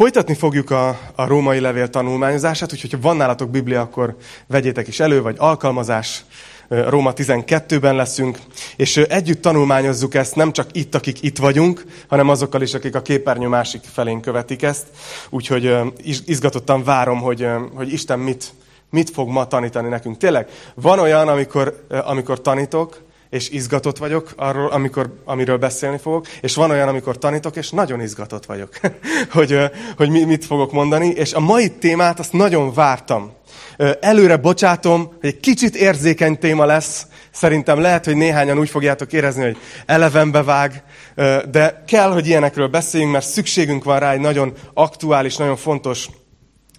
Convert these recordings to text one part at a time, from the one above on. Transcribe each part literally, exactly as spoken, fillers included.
Folytatni fogjuk a, a római levél tanulmányozását, úgyhogy ha van nálatok Biblia, akkor vegyétek is elő, vagy alkalmazás. Róma tizenkettőben leszünk, és együtt tanulmányozzuk ezt, nem csak itt, akik itt vagyunk, hanem azokkal is, akik a képernyő másik felén követik ezt. Úgyhogy izgatottan várom, hogy, hogy Isten mit, mit fog ma tanítani nekünk. Tényleg, van olyan, amikor, amikor tanítok, és izgatott vagyok arról, amikor, amiről beszélni fogok, és van olyan, amikor tanítok, és nagyon izgatott vagyok, hogy, hogy mit fogok mondani, és a mai témát azt nagyon vártam. Előre bocsátom, hogy egy kicsit érzékeny téma lesz, szerintem lehet, hogy néhányan úgy fogjátok érezni, hogy elevenbe vág, de kell, hogy ilyenekről beszéljünk, mert szükségünk van rá egy nagyon aktuális, nagyon fontos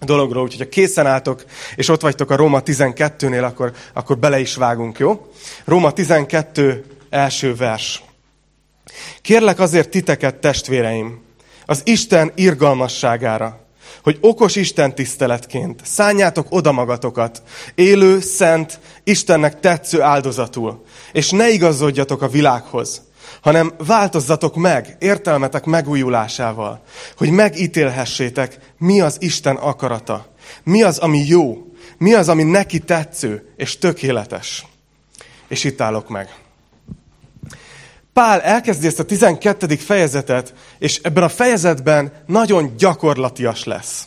dologról, úgyhogy ha készen álltok, és ott vagytok a Róma tizenkettőnél, akkor, akkor bele is vágunk, jó? Róma tizenkettő első vers. Kérlek azért titeket, testvéreim, az Isten irgalmasságára, hogy okos Isten tiszteletként szánjátok oda magatokat, élő, szent, Istennek tetsző áldozatul, és ne igazodjatok a világhoz, hanem változzatok meg értelmetek megújulásával, hogy megítélhessétek, mi az Isten akarata, mi az, ami jó, mi az, ami neki tetsző és tökéletes. És itt állok meg. Pál elkezdi ezt a tizenkettedik fejezetet, és ebben a fejezetben nagyon gyakorlatias lesz.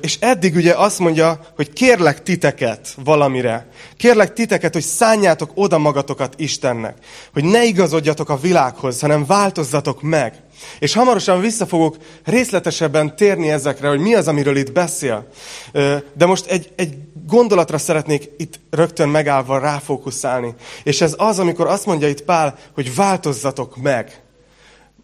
És eddig ugye azt mondja, hogy kérlek titeket valamire. Kérlek titeket, hogy szánjátok oda magatokat Istennek. Hogy ne igazodjatok a világhoz, hanem változzatok meg. És hamarosan vissza fogok részletesebben térni ezekre, hogy mi az, amiről itt beszél. De most egy, egy gondolatra szeretnék itt rögtön megállva ráfókuszálni. És ez az, amikor azt mondja itt Pál, hogy változzatok meg.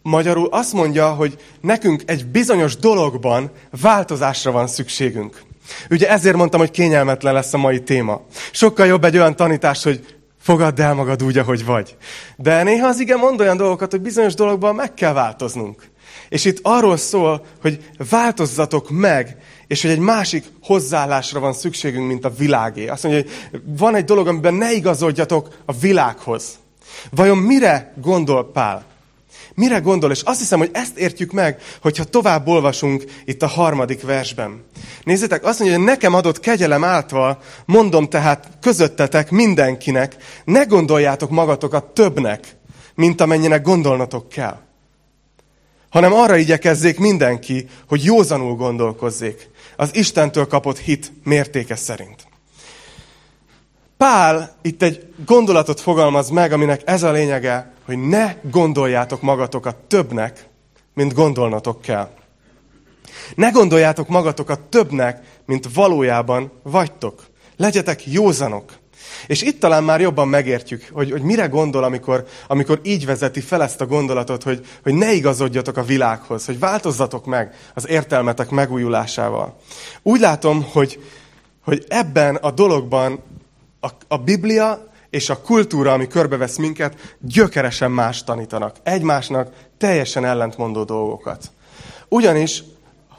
Magyarul azt mondja, hogy nekünk egy bizonyos dologban változásra van szükségünk. Ugye ezért mondtam, hogy kényelmetlen lesz a mai téma. Sokkal jobb egy olyan tanítás, hogy fogadd el magad úgy, ahogy vagy. De néha az ige mond olyan dolgokat, hogy bizonyos dologban meg kell változnunk. És itt arról szól, hogy változzatok meg, és hogy egy másik hozzáállásra van szükségünk, mint a világé. Azt mondja, hogy van egy dolog, amiben ne igazodjatok a világhoz. Vajon mire gondol Pál? Mire gondol? És azt hiszem, hogy ezt értjük meg, hogyha tovább olvasunk itt a harmadik versben. Nézzétek, azt mondja, hogy nekem adott kegyelem által, mondom tehát közöttetek mindenkinek, ne gondoljátok magatokat többnek, mint amennyinek gondolnatok kell. Hanem arra igyekezzék mindenki, hogy józanul gondolkozzék, az Istentől kapott hit mértéke szerint. Pál itt egy gondolatot fogalmaz meg, aminek ez a lényege, hogy ne gondoljátok magatokat többnek, mint gondolnatok kell. Ne gondoljátok magatokat többnek, mint valójában vagytok. Legyetek józanok. És itt talán már jobban megértjük, hogy, hogy mire gondol, amikor, amikor így vezeti fel ezt a gondolatot, hogy, hogy ne igazodjatok a világhoz, hogy változzatok meg az értelmetek megújulásával. Úgy látom, hogy, hogy ebben a dologban a, a Biblia és a kultúra, ami körbevesz minket, gyökeresen más tanítanak. Egymásnak teljesen ellentmondó dolgokat. Ugyanis,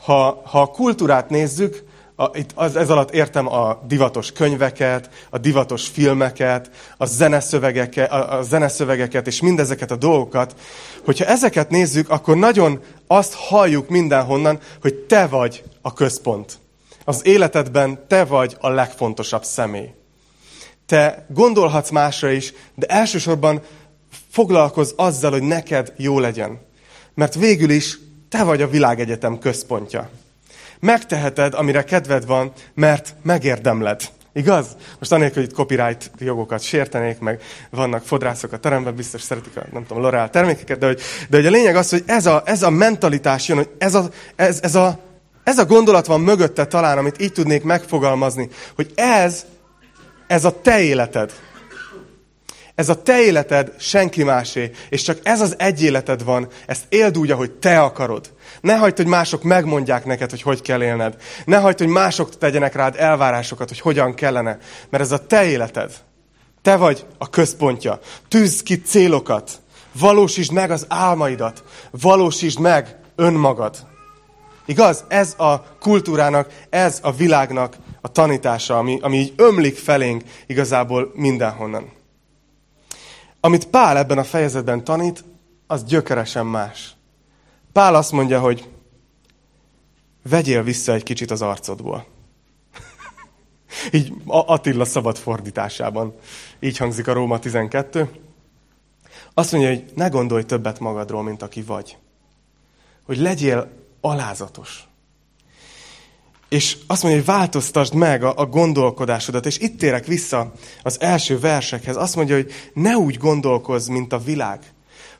ha, ha a kultúrát nézzük, a, itt az, ez alatt értem a divatos könyveket, a divatos filmeket, a zeneszövegeket, a, a zeneszövegeket és mindezeket a dolgokat, hogyha ezeket nézzük, akkor nagyon azt halljuk mindenhonnan, hogy te vagy a központ. Az életedben te vagy a legfontosabb személy. Te gondolhatsz másra is, de elsősorban foglalkozz azzal, hogy neked jó legyen. Mert végül is te vagy a világegyetem központja. Megteheted, amire kedved van, mert megérdemled. Igaz? Most anélkül, hogy itt copyright jogokat sértenék, meg vannak fodrászok a teremben, biztos szeretik a, nem tudom, L'Oreal termékeket, de hogy, de hogy a lényeg az, hogy ez a, ez a mentalitás jön, hogy ez a, ez, ez, a, ez a gondolat van mögötte talán, amit így tudnék megfogalmazni, hogy ez... Ez a te életed. Ez a te életed senki másé, és csak ez az egy életed van, ezt éld úgy, ahogy te akarod. Ne hagyd, hogy mások megmondják neked, hogy hogy kell élned. Ne hagyd, hogy mások tegyenek rád elvárásokat, hogy hogyan kellene. Mert ez a te életed. Te vagy a központja. Tűzd ki célokat. Valósítsd meg az álmaidat. Valósítsd meg önmagad. Igaz? Ez a kultúrának, ez a világnak a tanítása, ami, ami így ömlik felénk igazából mindenhonnan. Amit Pál ebben a fejezetben tanít, az gyökeresen más. Pál azt mondja, hogy vegyél vissza egy kicsit az arcodból. Így Attila szabad fordításában. Így hangzik a Róma tizenkettő. Azt mondja, hogy ne gondolj többet magadról, mint aki vagy. Hogy legyél alázatos. És azt mondja, hogy változtasd meg a, a gondolkodásodat. És itt térek vissza az első versekhez. Azt mondja, hogy ne úgy gondolkozz, mint a világ.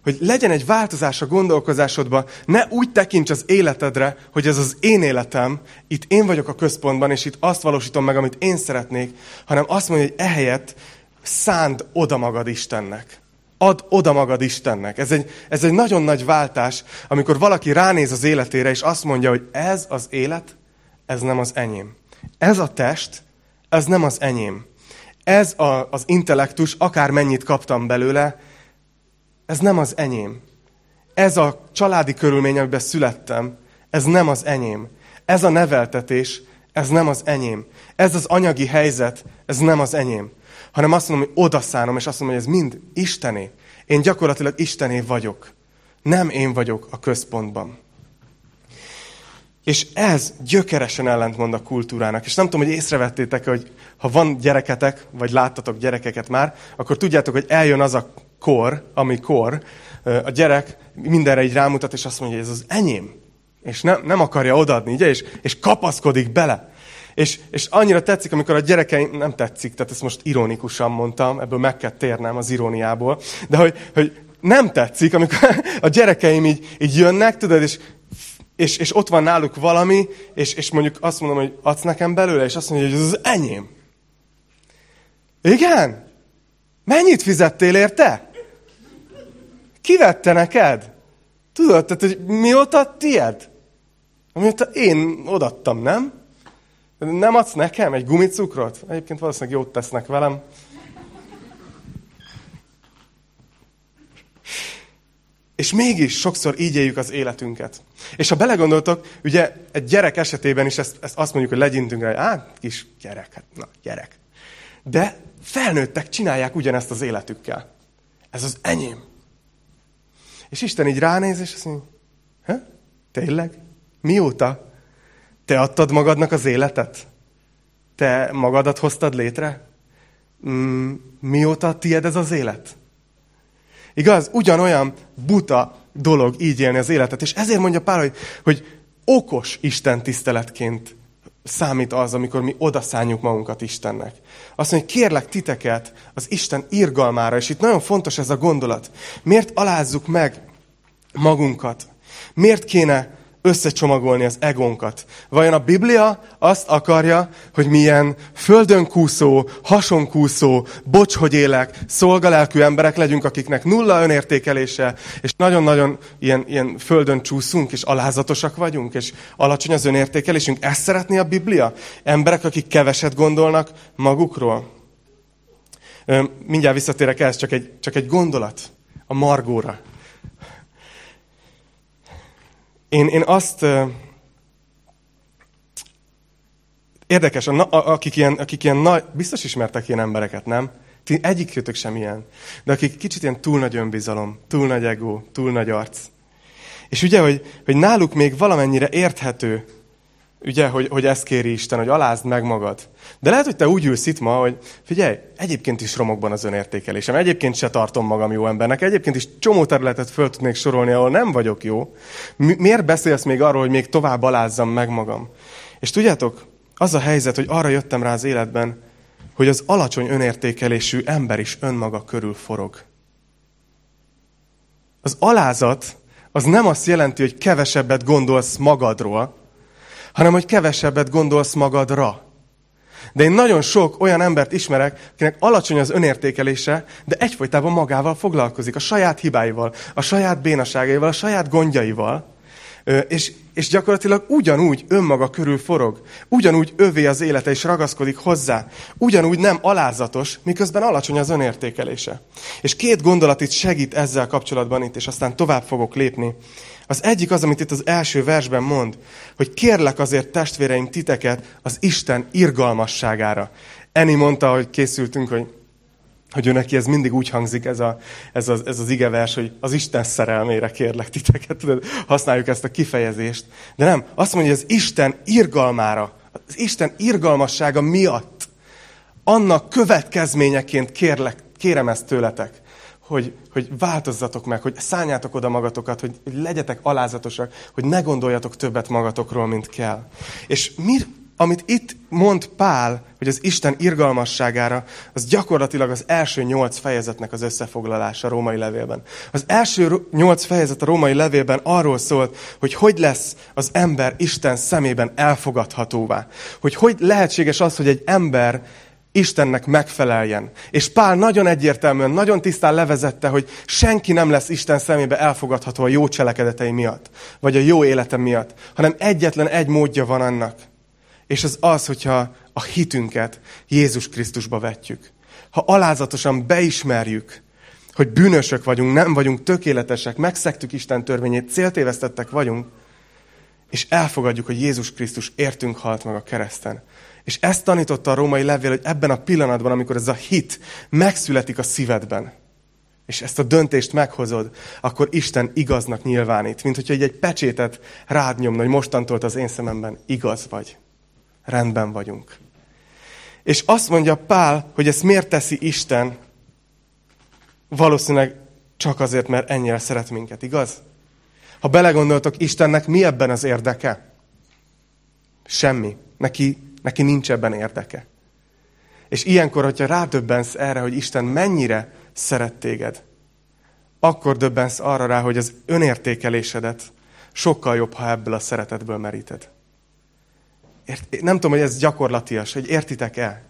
Hogy legyen egy változás a gondolkozásodban, ne úgy tekints az életedre, hogy ez az én életem, itt én vagyok a központban, és itt azt valósítom meg, amit én szeretnék, hanem azt mondja, hogy ehelyett szánd oda magad Istennek. Add oda magad Istennek. Ez egy, ez egy nagyon nagy váltás, amikor valaki ránéz az életére, és azt mondja, hogy ez az élet, ez nem az enyém. Ez a test, ez nem az enyém. Ez a, az intellektus, akármennyit kaptam belőle, ez nem az enyém. Ez a családi körülmény, amiben születtem, ez nem az enyém. Ez a neveltetés, ez nem az enyém. Ez az anyagi helyzet, ez nem az enyém. Hanem azt mondom, hogy odaszánom, és azt mondom, hogy ez mind Istené. Én gyakorlatilag Istené vagyok. Nem én vagyok a központban. És ez gyökeresen ellentmond a kultúrának. És nem tudom, hogy észrevettétek, hogy ha van gyereketek, vagy láttatok gyerekeket már, akkor tudjátok, hogy eljön az a kor, amikor a gyerek mindenre így rámutat, és azt mondja, hogy ez az enyém. És nem, nem akarja odaadni, ugye? És, és kapaszkodik bele. És, és annyira tetszik, amikor a gyerekeim, nem tetszik, tehát ezt most ironikusan mondtam, ebből meg kell térnem az iróniából, de hogy, hogy nem tetszik, amikor a gyerekeim így, így jönnek, tudod, és, és, és ott van náluk valami, és, és mondjuk azt mondom, hogy adsz nekem belőle, és azt mondja, hogy ez az enyém. Igen? Mennyit fizettél érte? Ki vette neked? Tudod, tehát, hogy mióta tiéd? Amióta én odaadtam, nem? Nem adsz nekem egy gumicukrot? Egyébként valószínűleg jót tesznek velem. És mégis sokszor így éljük az életünket. És ha belegondoltok, ugye egy gyerek esetében is ezt, ezt azt mondjuk, hogy legyintünk rá, á, kis gyerek, hát na, gyerek. De felnőttek csinálják ugyanezt az életükkel. Ez az enyém. És Isten így ránéz, és azt mondja, hé? Tényleg? Mióta? Te adtad magadnak az életet? Te magadat hoztad létre? Mm, mióta tied ez az élet? Igaz? Ugyanolyan buta dolog így élni az életet. És ezért mondja Pál, hogy, hogy okos Isten tiszteletként számít az, amikor mi odaszálljuk magunkat Istennek. Azt mondja, kérlek titeket az Isten irgalmára, és itt nagyon fontos ez a gondolat. Miért alázzuk meg magunkat? Miért kéne összecsomagolni az egónkat? Vajon a Biblia azt akarja, hogy milyen földönkúszó, hasonkúszó, bocs, hogy élek, szolgalelkű emberek legyünk, akiknek nulla önértékelése, és nagyon-nagyon ilyen, ilyen földön csúszunk, és alázatosak vagyunk, és alacsony az önértékelésünk. Ezt szeretné a Biblia? Emberek, akik keveset gondolnak magukról. Mindjárt visszatérek ehhez, csak egy, csak egy gondolat a margóra. Én, én azt... Euh, érdekes, a, a, akik ilyen, akik ilyen nagy... Biztos ismertek ilyen embereket, nem? Ti egyikőtök sem ilyen. De akik kicsit ilyen túl nagy önbizalom, túl nagy ego, túl nagy arc. És ugye, hogy, hogy náluk még valamennyire érthető, ugye, hogy, hogy ezt kéri Isten, hogy alázd meg magad. De lehet, hogy te úgy ülsz itt ma, hogy figyelj, egyébként is romokban az önértékelésem, egyébként se tartom magam jó embernek, egyébként is csomó területet föl tudnék sorolni, ahol nem vagyok jó. Miért beszélsz még arról, hogy még tovább alázzam meg magam? És tudjátok, az a helyzet, hogy arra jöttem rá az életben, hogy az alacsony önértékelésű ember is önmaga körül forog. Az alázat, az nem azt jelenti, hogy kevesebbet gondolsz magadról, hanem hogy kevesebbet gondolsz magadra. De én nagyon sok olyan embert ismerek, akinek alacsony az önértékelése, de egyfolytában magával foglalkozik, a saját hibáival, a saját bénaságaival, a saját gondjaival, és, és gyakorlatilag ugyanúgy önmaga körül forog, ugyanúgy övé az élete, és ragaszkodik hozzá, ugyanúgy nem alázatos, miközben alacsony az önértékelése. És két gondolat itt segít ezzel kapcsolatban itt, és aztán tovább fogok lépni. Az egyik az, amit itt az első versben mond, hogy kérlek azért testvéreim titeket az Isten irgalmasságára. Eni mondta, hogy készültünk, hogy Hogy ő neki ez mindig úgy hangzik, ez, a, ez, az, ez az igevers, hogy az Isten szerelmére kérlek titeket, tudod, használjuk ezt a kifejezést. De nem, azt mondja, hogy az Isten irgalmára, az Isten irgalmassága miatt, annak következményeként kérlek, kérem ezt tőletek, hogy, hogy változzatok meg, hogy szálljátok oda magatokat, hogy, hogy legyetek alázatosak, hogy ne gondoljatok többet magatokról, mint kell. És mi, amit itt mond Pál, hogy az Isten irgalmasságára, az gyakorlatilag az első nyolc fejezetnek az összefoglalása a római levélben. Az első nyolc fejezet a római levélben arról szólt, hogy hogy lesz az ember Isten szemében elfogadhatóvá. Hogy hogy lehetséges az, hogy egy ember Istennek megfeleljen. És Pál nagyon egyértelműen, nagyon tisztán levezette, hogy senki nem lesz Isten szemébe elfogadható a jó cselekedetei miatt, vagy a jó élete miatt, hanem egyetlen egy módja van annak. És az az, hogyha a hitünket Jézus Krisztusba vetjük. Ha alázatosan beismerjük, hogy bűnösök vagyunk, nem vagyunk tökéletesek, megszektük Isten törvényét, céltévesztettek vagyunk, és elfogadjuk, hogy Jézus Krisztus értünk halt meg a kereszten. És ezt tanította a római levél, hogy ebben a pillanatban, amikor ez a hit megszületik a szívedben, és ezt a döntést meghozod, akkor Isten igaznak nyilvánít. Mint hogyha egy pecsétet rád nyomna, hogy mostantól az én szememben igaz vagy. Rendben vagyunk. És azt mondja Pál, hogy ezt miért teszi Isten? Valószínűleg csak azért, mert ennyire szeret minket, igaz? Ha belegondoltok, Istennek mi ebben az érdeke? Semmi. Neki, neki nincs ebben érdeke. És ilyenkor, hogyha rádöbbensz erre, hogy Isten mennyire szeret téged, akkor döbbensz arra rá, hogy az önértékelésedet sokkal jobb, ha ebből a szeretetből meríted. Nem tudom, hogy ez gyakorlatias, hogy értitek el,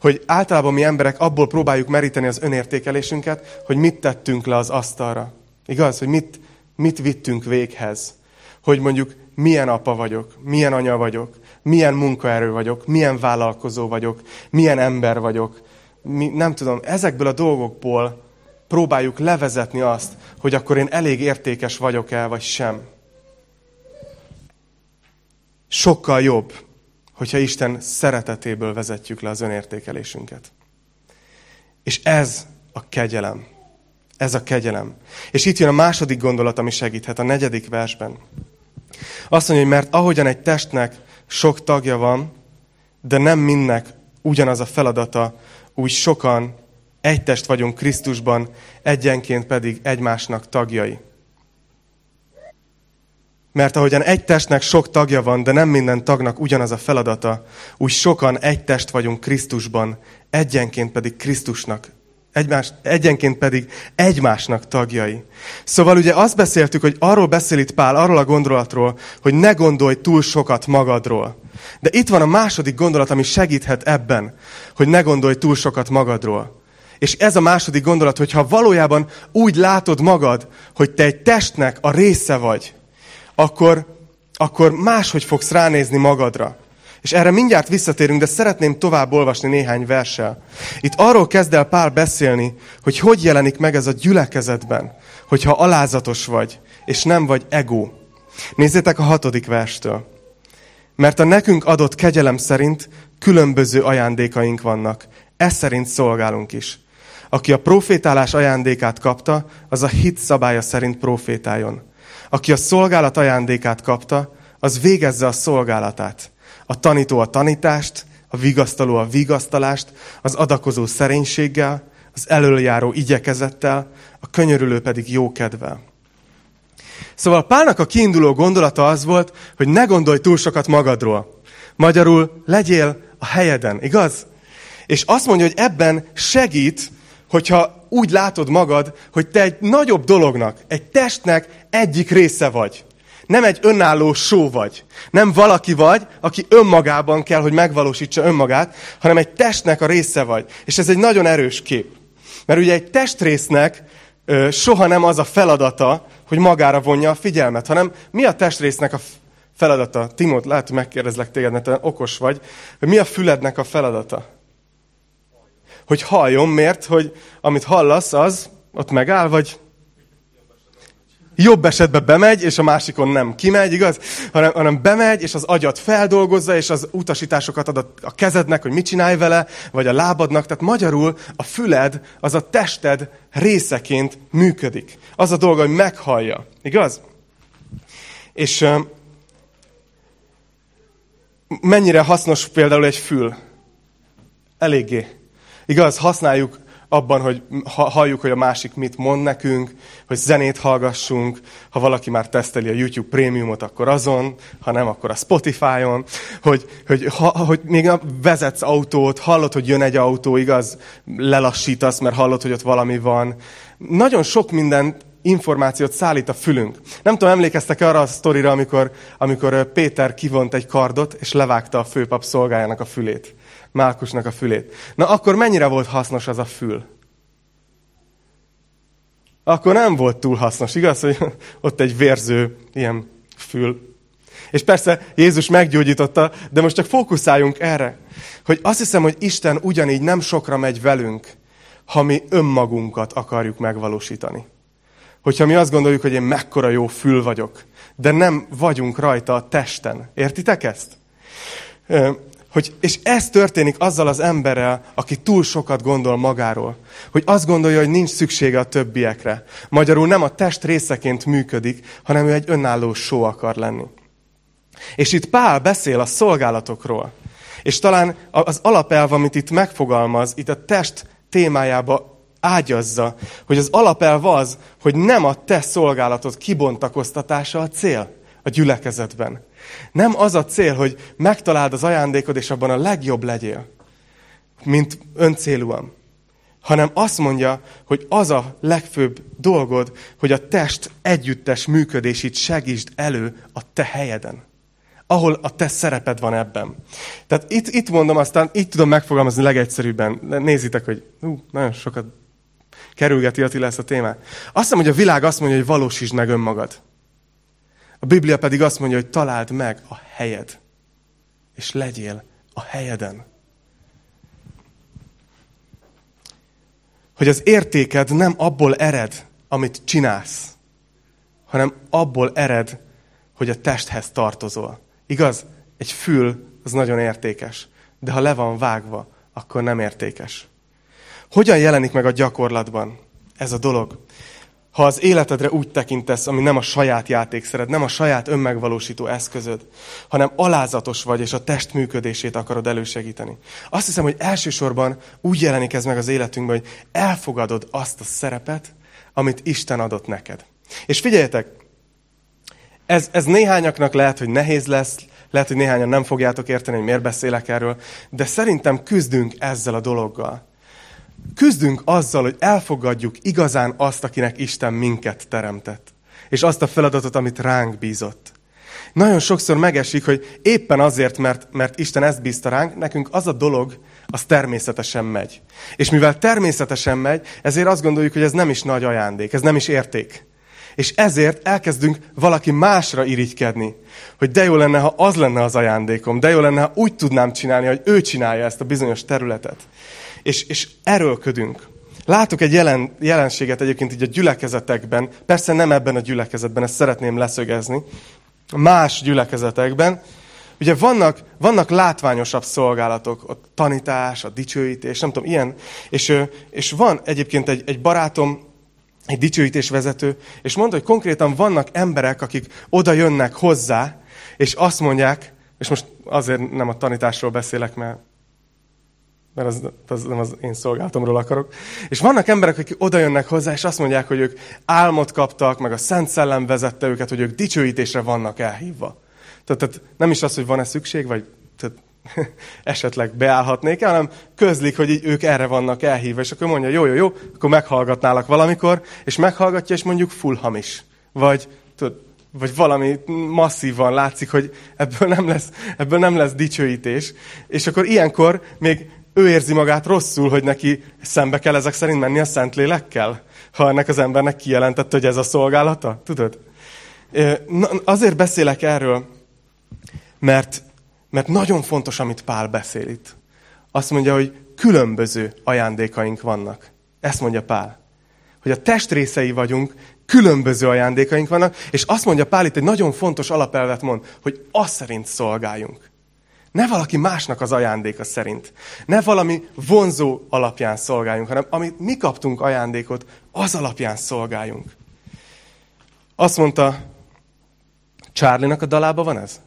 hogy általában mi emberek abból próbáljuk meríteni az önértékelésünket, hogy mit tettünk le az asztalra. Igaz? Hogy mit, mit vittünk véghez. Hogy mondjuk milyen apa vagyok, milyen anya vagyok, milyen munkaerő vagyok, milyen vállalkozó vagyok, milyen ember vagyok. Mi, nem tudom, ezekből a dolgokból próbáljuk levezetni azt, hogy akkor én elég értékes vagyok-e, vagy sem. Sokkal jobb, hogyha Isten szeretetéből vezetjük le az önértékelésünket. És ez a kegyelem. Ez a kegyelem. És itt jön a második gondolat, ami segíthet a negyedik versben. Azt mondja, hogy mert ahogyan egy testnek sok tagja van, de nem mindnek ugyanaz a feladata, úgy sokan egy test vagyunk Krisztusban, egyenként pedig egymásnak tagjai. Mert ahogyan egy testnek sok tagja van, de nem minden tagnak ugyanaz a feladata, úgy sokan egy test vagyunk Krisztusban, egyenként pedig Krisztusnak, egymás, egyenként pedig egymásnak tagjai. Szóval ugye azt beszéltük, hogy arról beszél itt Pál, arról a gondolatról, hogy ne gondolj túl sokat magadról. De itt van a második gondolat, ami segíthet ebben, hogy ne gondolj túl sokat magadról. És ez a második gondolat, hogy ha valójában úgy látod magad, hogy te egy testnek a része vagy, Akkor, akkor máshogy fogsz ránézni magadra. És erre mindjárt visszatérünk, de szeretném tovább olvasni néhány verssel. Itt arról kezd el Pál beszélni, hogy hogy jelenik meg ez a gyülekezetben, hogyha alázatos vagy, és nem vagy egó. Nézzétek a hatodik verstől. Mert a nekünk adott kegyelem szerint különböző ajándékaink vannak. Ez szerint szolgálunk is. Aki a profétálás ajándékát kapta, az a hit szabálya szerint profétáljon. Aki a szolgálat ajándékát kapta, az végezze a szolgálatát. A tanító a tanítást, a vigasztaló a vigasztalást, az adakozó szerénységgel, az elöljáró igyekezettel, a könyörülő pedig jókedvel. Szóval Pálnak a kiinduló gondolata az volt, hogy ne gondolj túl sokat magadról. Magyarul legyél a helyeden, igaz? És azt mondja, hogy ebben segít, hogyha úgy látod magad, hogy te egy nagyobb dolognak, egy testnek egyik része vagy. Nem egy önálló só vagy. Nem valaki vagy, aki önmagában kell, hogy megvalósítsa önmagát, hanem egy testnek a része vagy. És ez egy nagyon erős kép. Mert ugye egy testrésznek ö, soha nem az a feladata, hogy magára vonja a figyelmet, hanem mi a testrésznek a feladata? Timót, lehet, hogy megkérdezlek téged, mert te okos vagy. Hogy mi a fülednek a feladata? Hogy halljon, mert hogy amit hallasz, az ott megáll, vagy jobb esetben bemegy, és a másikon nem kimegy, igaz? Hanem, hanem bemegy, és az agyat feldolgozza, és az utasításokat ad a, a kezednek, hogy mit csinálj vele, vagy a lábadnak. Tehát magyarul a füled, az a tested részeként működik. Az a dolga, hogy meghallja, igaz? És uh, mennyire hasznos például egy fül? Eléggé. Igaz, használjuk abban, hogy halljuk, hogy a másik mit mond nekünk, hogy zenét hallgassunk, ha valaki már teszteli a YouTube Premiumot, akkor azon, ha nem, akkor a Spotify-on, hogy, hogy, ha, hogy még vezetsz autót, hallod, hogy jön egy autó, igaz, lelassítasz, mert hallod, hogy ott valami van. Nagyon sok minden információt szállít a fülünk. Nem tudom, emlékeztek arra a sztorira, amikor, amikor Péter kivont egy kardot, és levágta a főpap szolgájának a fülét. Málkusnak a fülét. Na akkor mennyire volt hasznos az a fül? Akkor nem volt túl hasznos, igaz? Hogy ott egy vérző ilyen fül. És persze Jézus meggyógyította, de most csak fókuszáljunk erre. Hogy azt hiszem, hogy Isten ugyanígy nem sokra megy velünk, ha mi önmagunkat akarjuk megvalósítani. Hogyha mi azt gondoljuk, hogy én mekkora jó fül vagyok, de nem vagyunk rajta a testen. Értitek ezt? Hogy, és ez történik azzal az emberrel, aki túl sokat gondol magáról. Hogy azt gondolja, hogy nincs szüksége a többiekre. Magyarul nem a test részeként működik, hanem ő egy önálló só akar lenni. És itt Pál beszél a szolgálatokról. És talán az alapelv, amit itt megfogalmaz, itt a test témájába ágyazza, hogy az alapelv az, hogy nem a te szolgálatod kibontakoztatása a cél a gyülekezetben. Nem az a cél, hogy megtaláld az ajándékod, és abban a legjobb legyél, mint öncélúan. Hanem azt mondja, hogy az a legfőbb dolgod, hogy a test együttes működését segítsd elő a te helyeden. Ahol a te szereped van ebben. Tehát itt, itt mondom, aztán így tudom megfogalmazni legegyszerűbben. Nézzétek, hogy hú, nagyon sokat kerülgeti Attila ezt a témát. Azt hiszem, hogy a világ azt mondja, hogy valósítsd meg önmagad. A Biblia pedig azt mondja, hogy találd meg a helyed, és legyél a helyeden. Hogy az értéked nem abból ered, amit csinálsz, hanem abból ered, hogy a testhez tartozol. Igaz? Egy fül az nagyon értékes, de ha le van vágva, akkor nem értékes. Hogyan jelenik meg a gyakorlatban ez a dolog? Ha az életedre úgy tekintesz, ami nem a saját játékszered, nem a saját önmegvalósító eszközöd, hanem alázatos vagy, és a test működését akarod elősegíteni. Azt hiszem, hogy elsősorban úgy jelenik ez meg az életünkben, hogy elfogadod azt a szerepet, amit Isten adott neked. És figyeljetek, ez, ez néhányaknak lehet, hogy nehéz lesz, lehet, hogy néhányan nem fogjátok érteni, hogy miért beszélek erről, de szerintem küzdünk ezzel a dologgal. Küzdünk azzal, hogy elfogadjuk igazán azt, akinek Isten minket teremtett. És azt a feladatot, amit ránk bízott. Nagyon sokszor megesik, hogy éppen azért, mert, mert Isten ezt bízta ránk, nekünk az a dolog, az természetesen megy. És mivel természetesen megy, ezért azt gondoljuk, hogy ez nem is nagy ajándék, ez nem is érték. És ezért elkezdünk valaki másra irigykedni, hogy de jó lenne, ha az lenne az ajándékom, de jó lenne, ha úgy tudnám csinálni, hogy ő csinálja ezt a bizonyos területet. És, és erőlködünk. Látok egy jelen, jelenséget egyébként így a gyülekezetekben, persze nem ebben a gyülekezetben, ezt szeretném leszögezni, más gyülekezetekben. Ugye vannak, vannak látványosabb szolgálatok, a tanítás, a dicsőítés, nem tudom, ilyen. És, és van egyébként egy, egy barátom, egy dicsőítésvezető, és mondta, hogy konkrétan vannak emberek, akik oda jönnek hozzá, és azt mondják, és most azért nem a tanításról beszélek, mert mert az, az, nem az én szolgálatomról akarok. És vannak emberek, akik odajönnek hozzá, és azt mondják, hogy ők álmot kaptak, meg a Szent Szellem vezette őket, hogy ők dicsőítésre vannak elhívva. Tehát, tehát nem is az, hogy van-e szükség, vagy tehát, esetleg beállhatnék, hanem közlik, hogy így ők erre vannak elhívva. És akkor mondja, jó, jó, jó, akkor meghallgatnálak valamikor, és meghallgatja, és mondjuk full hamis. Vagy, tud, vagy valami masszívan látszik, hogy ebből nem lesz, ebből nem lesz dicsőítés. És akkor ilyenkor még ő érzi magát rosszul, hogy neki szembe kell ezek szerint menni a Szentlélekkel, ha ennek az embernek kijelentett, hogy ez a szolgálata, tudod? Na, azért beszélek erről, mert, mert nagyon fontos, amit Pál beszél itt. Azt mondja, hogy különböző ajándékaink vannak. Ezt mondja Pál. Hogy a testrészei vagyunk különböző ajándékaink vannak, és azt mondja Pál itt, egy nagyon fontos alapelvet mond, hogy azt szerint szolgáljunk. Ne valaki másnak az ajándéka szerint. Ne valami vonzó alapján szolgáljunk, hanem amit mi kaptunk ajándékot, az alapján szolgáljunk. Azt mondta, Charlie-nak a dalában van ez?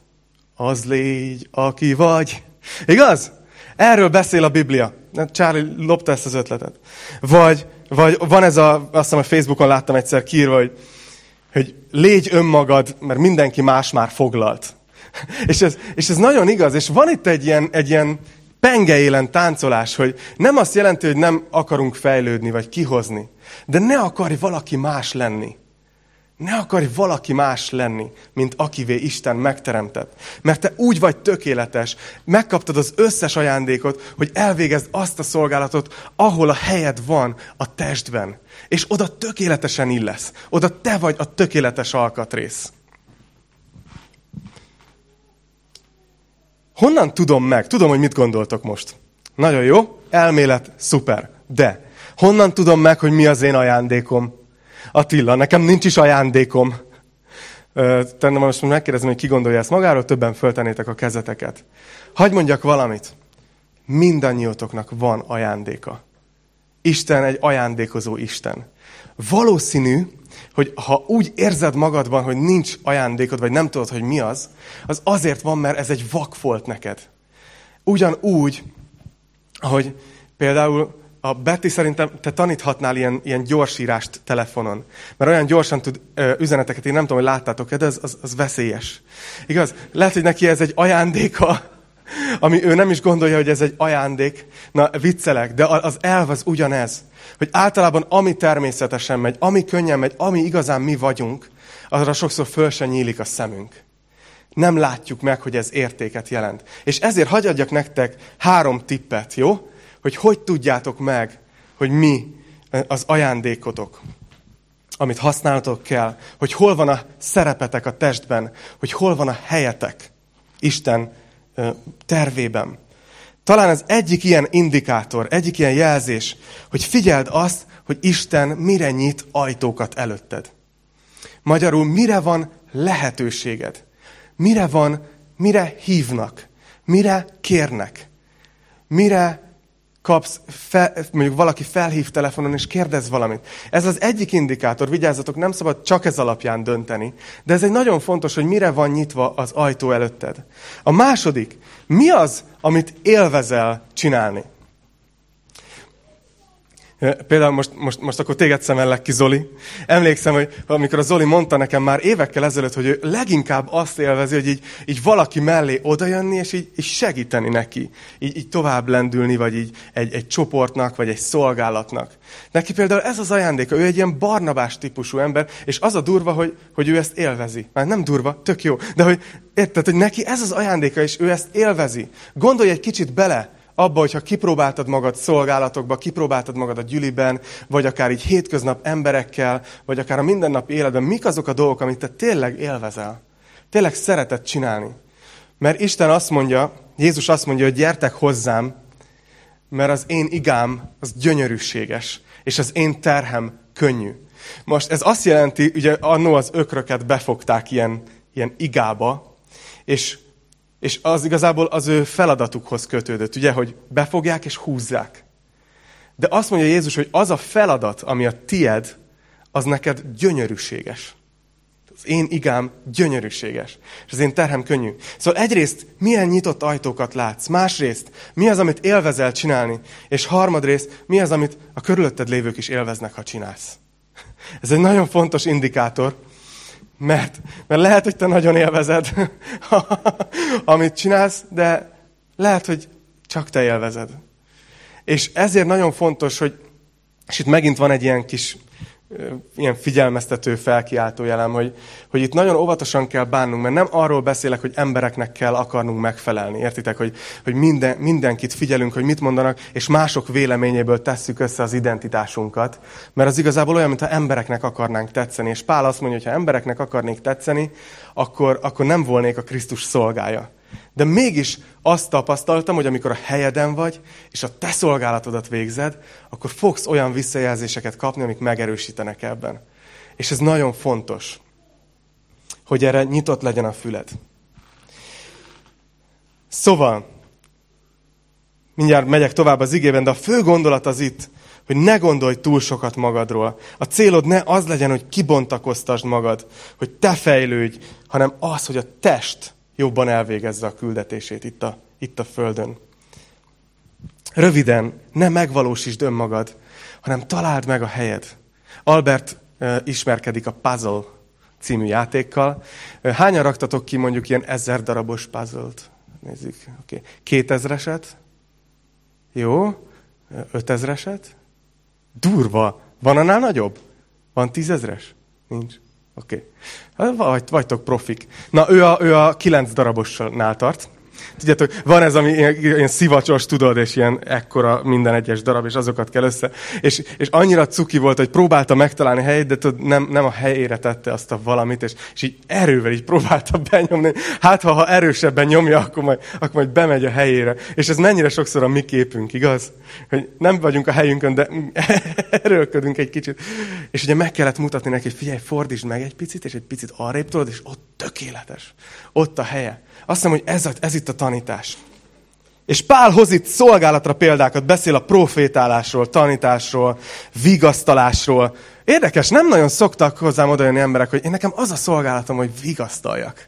Az légy, aki vagy. Igaz? Erről beszél a Biblia. Charlie lopta ezt az ötletet. Vagy, vagy van ez a, azt hiszem a Facebookon láttam egyszer kiírva, hogy, hogy légy önmagad, mert mindenki más már foglalt. És ez, és ez nagyon igaz, és van itt egy ilyen, egy ilyen pengeélen táncolás, hogy nem azt jelenti, hogy nem akarunk fejlődni, vagy kihozni, de ne akarj valaki más lenni. Ne akarj valaki más lenni, mint akivé Isten megteremtett. Mert te úgy vagy tökéletes, megkaptad az összes ajándékot, hogy elvégezd azt a szolgálatot, ahol a helyed van a testben. És oda tökéletesen illesz. Oda te vagy a tökéletes alkatrész. Honnan tudom meg? Tudom, hogy mit gondoltok most. Nagyon jó, elmélet, szuper. De honnan tudom meg, hogy mi az én ajándékom? Attila, nekem nincs is ajándékom. Te most megkérdezem, hogy ki gondolja ezt magáról, többen föltennétek a kezeteket. Hadd mondjak valamit. Mindannyiótoknak van ajándéka. Isten egy ajándékozó Isten. Valószínű, hogy ha úgy érzed magadban, hogy nincs ajándékod, vagy nem tudod, hogy mi az, az azért van, mert ez egy vakfolt neked. Ugyanúgy, ahogy például a Betty szerintem te taníthatnál ilyen, ilyen gyorsírást telefonon. Mert olyan gyorsan tud ö, üzeneteket, én nem tudom, hogy láttátok-e, de ez, az, az veszélyes. Igaz? Lehet, hogy neki ez egy ajándéka, ami ő nem is gondolja, hogy ez egy ajándék. Na, viccelek, de az elv az ugyanez. Hogy általában ami természetesen megy, ami könnyen megy, ami igazán mi vagyunk, azra sokszor föl se nyílik a szemünk. Nem látjuk meg, hogy ez értéket jelent. És ezért hadd adjak nektek három tippet, jó? Hogy hogy tudjátok meg, hogy mi az ajándékotok, amit használnotok kell, hogy hol van a szerepetek a testben, hogy hol van a helyetek Isten tervében. Talán az egyik ilyen indikátor, egyik ilyen jelzés, hogy figyeld azt, hogy Isten mire nyit ajtókat előtted. Magyarul, mire van lehetőséged? Mire van, mire hívnak? Mire kérnek? Mire kapsz, fel, mondjuk valaki felhív telefonon, és kérdez valamit. Ez az egyik indikátor, vigyázzatok, nem szabad csak ez alapján dönteni, de ez egy nagyon fontos, hogy mire van nyitva az ajtó előtted. A második, mi az, amit élvezel csinálni? Például most, most, most akkor téged szemellek ki, Zoli. Emlékszem, hogy amikor a Zoli mondta nekem már évekkel ezelőtt, hogy ő leginkább azt élvezi, hogy így, így valaki mellé odajönni, és így, így segíteni neki. Így, így tovább lendülni, vagy így egy, egy csoportnak, vagy egy szolgálatnak. Neki például ez az ajándéka. Ő egy ilyen Barnabás típusú ember, és az a durva, hogy, hogy ő ezt élvezi. Már nem durva, tök jó. De hogy érted, hogy neki ez az ajándéka, és ő ezt élvezi. Gondolj egy kicsit bele abba, hogyha kipróbáltad magad szolgálatokba, kipróbáltad magad a gyüliben, vagy akár így hétköznap emberekkel, vagy akár a mindennapi életben, mik azok a dolgok, amit te tényleg élvezel, tényleg szereted csinálni. Mert Isten azt mondja, Jézus azt mondja, hogy gyertek hozzám, mert az én igám az gyönyörűséges, és az én terhem könnyű. Most ez azt jelenti, ugye annó az ökröket befogták ilyen, ilyen igába, és És az igazából az ő feladatukhoz kötődött, ugye, hogy befogják és húzzák. De azt mondja Jézus, hogy az a feladat, ami a tied, az neked gyönyörűséges. Az én igám gyönyörűséges. És az én terhem könnyű. Szóval egyrészt, milyen nyitott ajtókat látsz? Másrészt, mi az, amit élvezel csinálni? És harmadrészt, mi az, amit a körülötted lévők is élveznek, ha csinálsz? Ez egy nagyon fontos indikátor. Mert, mert lehet, hogy te nagyon élvezed, amit csinálsz, de lehet, hogy csak te élvezed. És ezért nagyon fontos, hogy, és itt megint van egy ilyen kis ilyen figyelmeztető, felkiáltó jelem, hogy, hogy itt nagyon óvatosan kell bánnunk, mert nem arról beszélek, hogy embereknek kell akarnunk megfelelni. Értitek, hogy, hogy minden, mindenkit figyelünk, hogy mit mondanak, és mások véleményéből tesszük össze az identitásunkat, mert az igazából olyan, mintha embereknek akarnánk tetszeni. És Pál azt mondja, hogy ha embereknek akarnék tetszeni, akkor, akkor nem volnék a Krisztus szolgája. De mégis azt tapasztaltam, hogy amikor a helyeden vagy, és a te szolgálatodat végzed, akkor fogsz olyan visszajelzéseket kapni, amik megerősítenek ebben. És ez nagyon fontos, hogy erre nyitott legyen a füled. Szóval, mindjárt megyek tovább az igében, de a fő gondolat az itt, hogy ne gondolj túl sokat magadról. A célod ne az legyen, hogy kibontakoztasd magad, hogy te fejlődj, hanem az, hogy a test jobban elvégezze a küldetését itt a, itt a földön. Röviden, ne megvalósítsd önmagad, hanem találd meg a helyed. Albert uh, ismerkedik a Puzzle című játékkal. Uh, hányan raktatok ki mondjuk ilyen ezer darabos puzzle-t? Nézzük, oké. Okay. kétezreset? Jó. Ötezreset? Durva. Van annál nagyobb? Van tízezres? Nincs. Oké. Okay. Vagy, vagytok profik. Na, ő a, ő a kilenc darabosnál tart. Tudjátok, van ez, ami ilyen, ilyen szivacsos, tudod, és ilyen ekkora minden egyes darab, és azokat kell össze. És, és annyira cuki volt, hogy próbálta megtalálni a helyét, de tud, nem, nem a helyére tette azt a valamit, és, és így erővel így próbálta benyomni. Hát, ha, ha erősebben nyomja, akkor majd, akkor majd bemegy a helyére. És ez mennyire sokszor a mi képünk, igaz? Hogy nem vagyunk a helyünkön, de erőlködünk egy kicsit. És ugye meg kellett mutatni neki, hogy figyelj, fordítsd meg egy picit, és egy picit arrébb tolod, és ott tökéletes. Ott a helye. Azt hiszem, hogy ez, a, ez itt a tanítás. És Pál hoz itt szolgálatra példákat, beszél a profétálásról, tanításról, vigasztalásról. Érdekes, nem nagyon szoktak hozzám odajönni emberek, hogy én nekem az a szolgálatom, hogy vigasztaljak.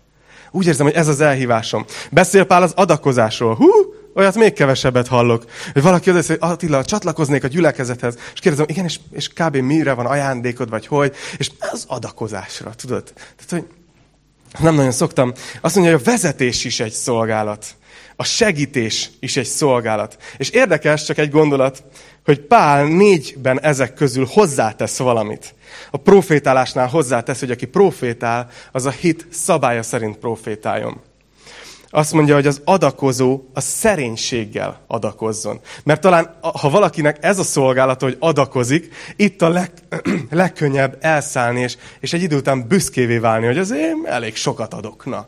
Úgy érzem, hogy ez az elhívásom. Beszél Pál az adakozásról. Hú, olyat még kevesebbet hallok. Hogy valaki oda, hogy Attila, csatlakoznék a gyülekezethez, és kérdezem, igen, és, és kb. Mire van ajándékod, vagy hogy? És az adakozásra, tudod? Tehát, hogy nem nagyon szoktam. Azt mondja, hogy a vezetés is egy szolgálat. A segítés is egy szolgálat. És érdekes, csak egy gondolat, hogy Pál négyben ezek közül hozzátesz valamit. A profétálásnál hozzátesz, hogy aki profétál, az a hit szabálya szerint profétáljon. Azt mondja, hogy az adakozó a szerénységgel adakozzon. Mert talán, ha valakinek ez a szolgálata, hogy adakozik, itt a leg, legkönnyebb elszállni, és, és egy idő után büszkévé válni, hogy azért elég sokat adok. Na,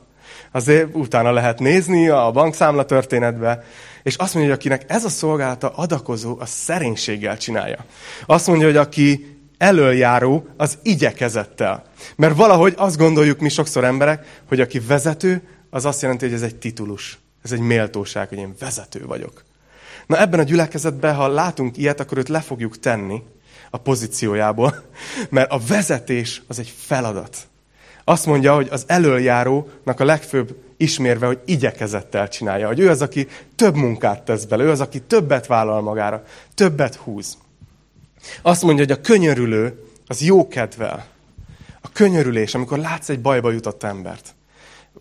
azért utána lehet nézni a bankszámla történetbe. És azt mondja, hogy akinek ez a szolgálata adakozó, a szerénységgel csinálja. Azt mondja, hogy aki elöljáró, az igyekezettel. Mert valahogy azt gondoljuk mi sokszor emberek, hogy aki vezető, az azt jelenti, hogy ez egy titulus, ez egy méltóság, hogy én vezető vagyok. Na ebben a gyülekezetben, ha látunk ilyet, akkor őt le fogjuk tenni a pozíciójából, mert a vezetés az egy feladat. Azt mondja, hogy az elöljárónak a legfőbb ismérve, hogy igyekezettel csinálja, hogy ő az, aki több munkát tesz bele, ő az, aki többet vállal magára, többet húz. Azt mondja, hogy a könyörülő az jókedvel. A könyörülés, amikor látsz egy bajba jutott embert,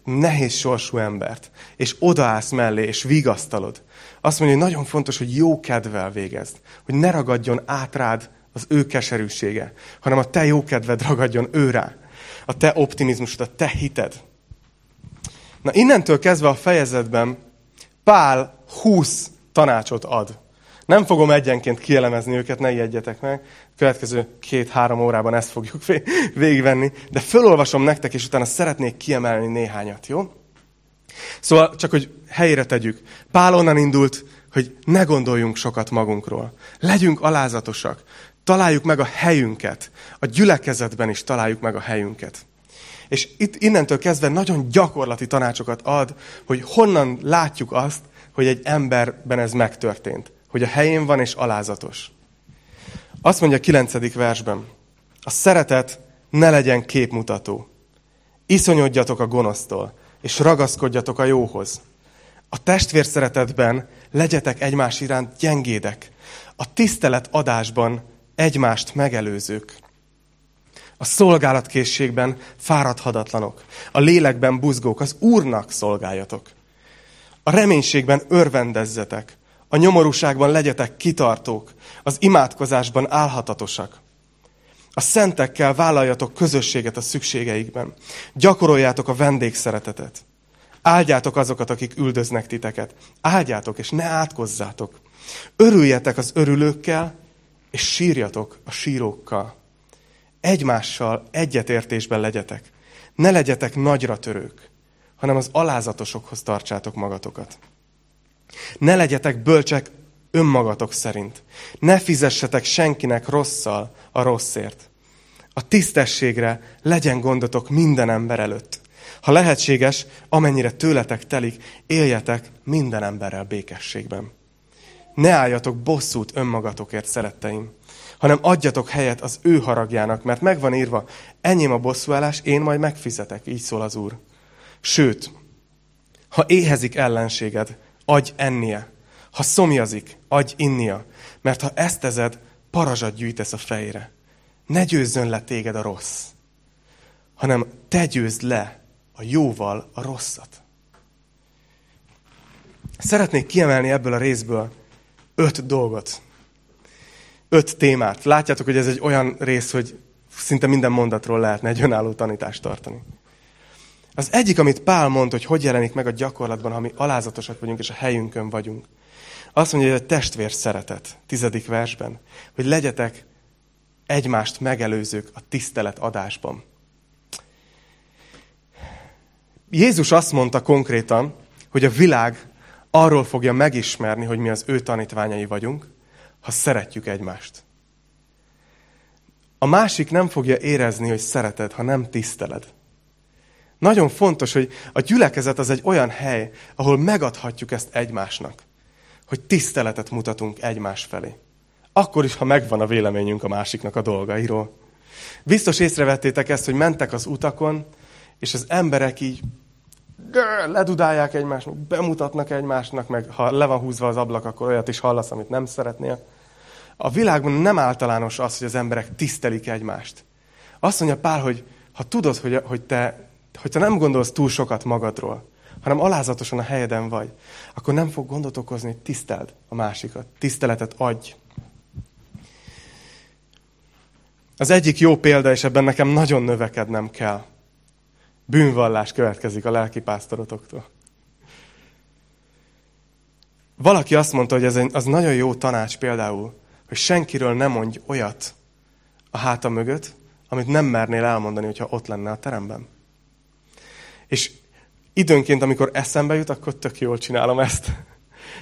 nehéz sorsú embert, és odaállsz mellé, és vigasztalod. Azt mondja, hogy nagyon fontos, hogy jó kedvel végezd, hogy ne ragadjon át rád az ő keserűsége, hanem a te jó kedved ragadjon ő rá, a te optimizmusod, a te hited. Na innentől kezdve a fejezetben Pál húsz tanácsot ad. Nem fogom egyenként kielemezni őket, ne ijedjetek meg. A következő két-három órában ezt fogjuk végigvenni. De fölolvasom nektek, és utána szeretnék kiemelni néhányat, jó? Szóval csak, hogy helyre tegyük. Pál onnan indult, hogy ne gondoljunk sokat magunkról. Legyünk alázatosak. Találjuk meg a helyünket. A gyülekezetben is találjuk meg a helyünket. És itt innentől kezdve nagyon gyakorlati tanácsokat ad, hogy honnan látjuk azt, hogy egy emberben ez megtörtént. Hogy a helyén van és alázatos. Azt mondja a kilencedik versben, a szeretet ne legyen képmutató. Iszonyodjatok a gonosztól, és ragaszkodjatok a jóhoz. A testvérszeretetben legyetek egymás iránt gyengédek, a tiszteletadásban egymást megelőzők. A szolgálatkészségben fáradhatatlanok, a lélekben buzgók, az Úrnak szolgáljatok. A reménységben örvendezzetek, a nyomorúságban legyetek kitartók, az imádkozásban álhatatosak. A szentekkel vállaljatok közösséget a szükségeikben. Gyakoroljátok a vendégszeretetet. Áldjátok azokat, akik üldöznek titeket. Áldjátok, és ne átkozzátok. Örüljetek az örülőkkel, és sírjatok a sírókkal. Egymással egyetértésben legyetek. Ne legyetek nagyra törők, hanem az alázatosokhoz tartsátok magatokat. Ne legyetek bölcsek önmagatok szerint. Ne fizessetek senkinek rosszal a rosszért. A tisztességre legyen gondotok minden ember előtt. Ha lehetséges, amennyire tőletek telik, éljetek minden emberrel békességben. Ne álljatok bosszút önmagatokért, szeretteim, hanem adjatok helyet az ő haragjának, mert megvan írva, enyém a bosszúállás, én majd megfizetek, így szól az Úr. Sőt, ha éhezik ellenséged, adj ennie. Ha szomjazik, adj innia, mert ha ezt teszed, parazsat gyűjtesz a fejére. Ne győzzön le téged a rossz, hanem te győzd le a jóval a rosszat. Szeretnék kiemelni ebből a részből öt dolgot, öt témát. Látjátok, hogy ez egy olyan rész, hogy szinte minden mondatról lehetne egy önálló tanítást tartani. Az egyik, amit Pál mond, hogy hogy jelenik meg a gyakorlatban, ha mi alázatosak vagyunk és a helyünkön vagyunk. Azt mondja, hogy a testvér szeretet, tizedik versben, hogy legyetek egymást megelőzők a tisztelet adásban. Jézus azt mondta konkrétan, hogy a világ arról fogja megismerni, hogy mi az ő tanítványai vagyunk, ha szeretjük egymást. A másik nem fogja érezni, hogy szereted, ha nem tiszteled. Nagyon fontos, hogy a gyülekezet az egy olyan hely, ahol megadhatjuk ezt egymásnak, hogy tiszteletet mutatunk egymás felé. Akkor is, ha megvan a véleményünk a másiknak a dolgairól. Biztos észrevettétek ezt, hogy mentek az utakon, és az emberek így ledudálják egymásnak, bemutatnak egymásnak, meg ha le van húzva az ablak, akkor olyat is hallasz, amit nem szeretnél. A világban nem általános az, hogy az emberek tisztelik egymást. Azt mondja Pál, hogy ha tudod, hogy, hogy, te, hogy te nem gondolsz túl sokat magadról, hanem alázatosan a helyeden vagy, akkor nem fog gondot okozni, hogy tiszteld a másikat, tiszteletet adj. Az egyik jó példa, és ebben nekem nagyon növekednem kell. Bűnvallás következik a lelkipásztorotoktól. Valaki azt mondta, hogy ez egy, az nagyon jó tanács például, hogy senkiről ne mondj olyat a háta mögött, amit nem mernél elmondani, hogyha ott lenne a teremben. És időnként, amikor eszembe jut, akkor tök jól csinálom ezt.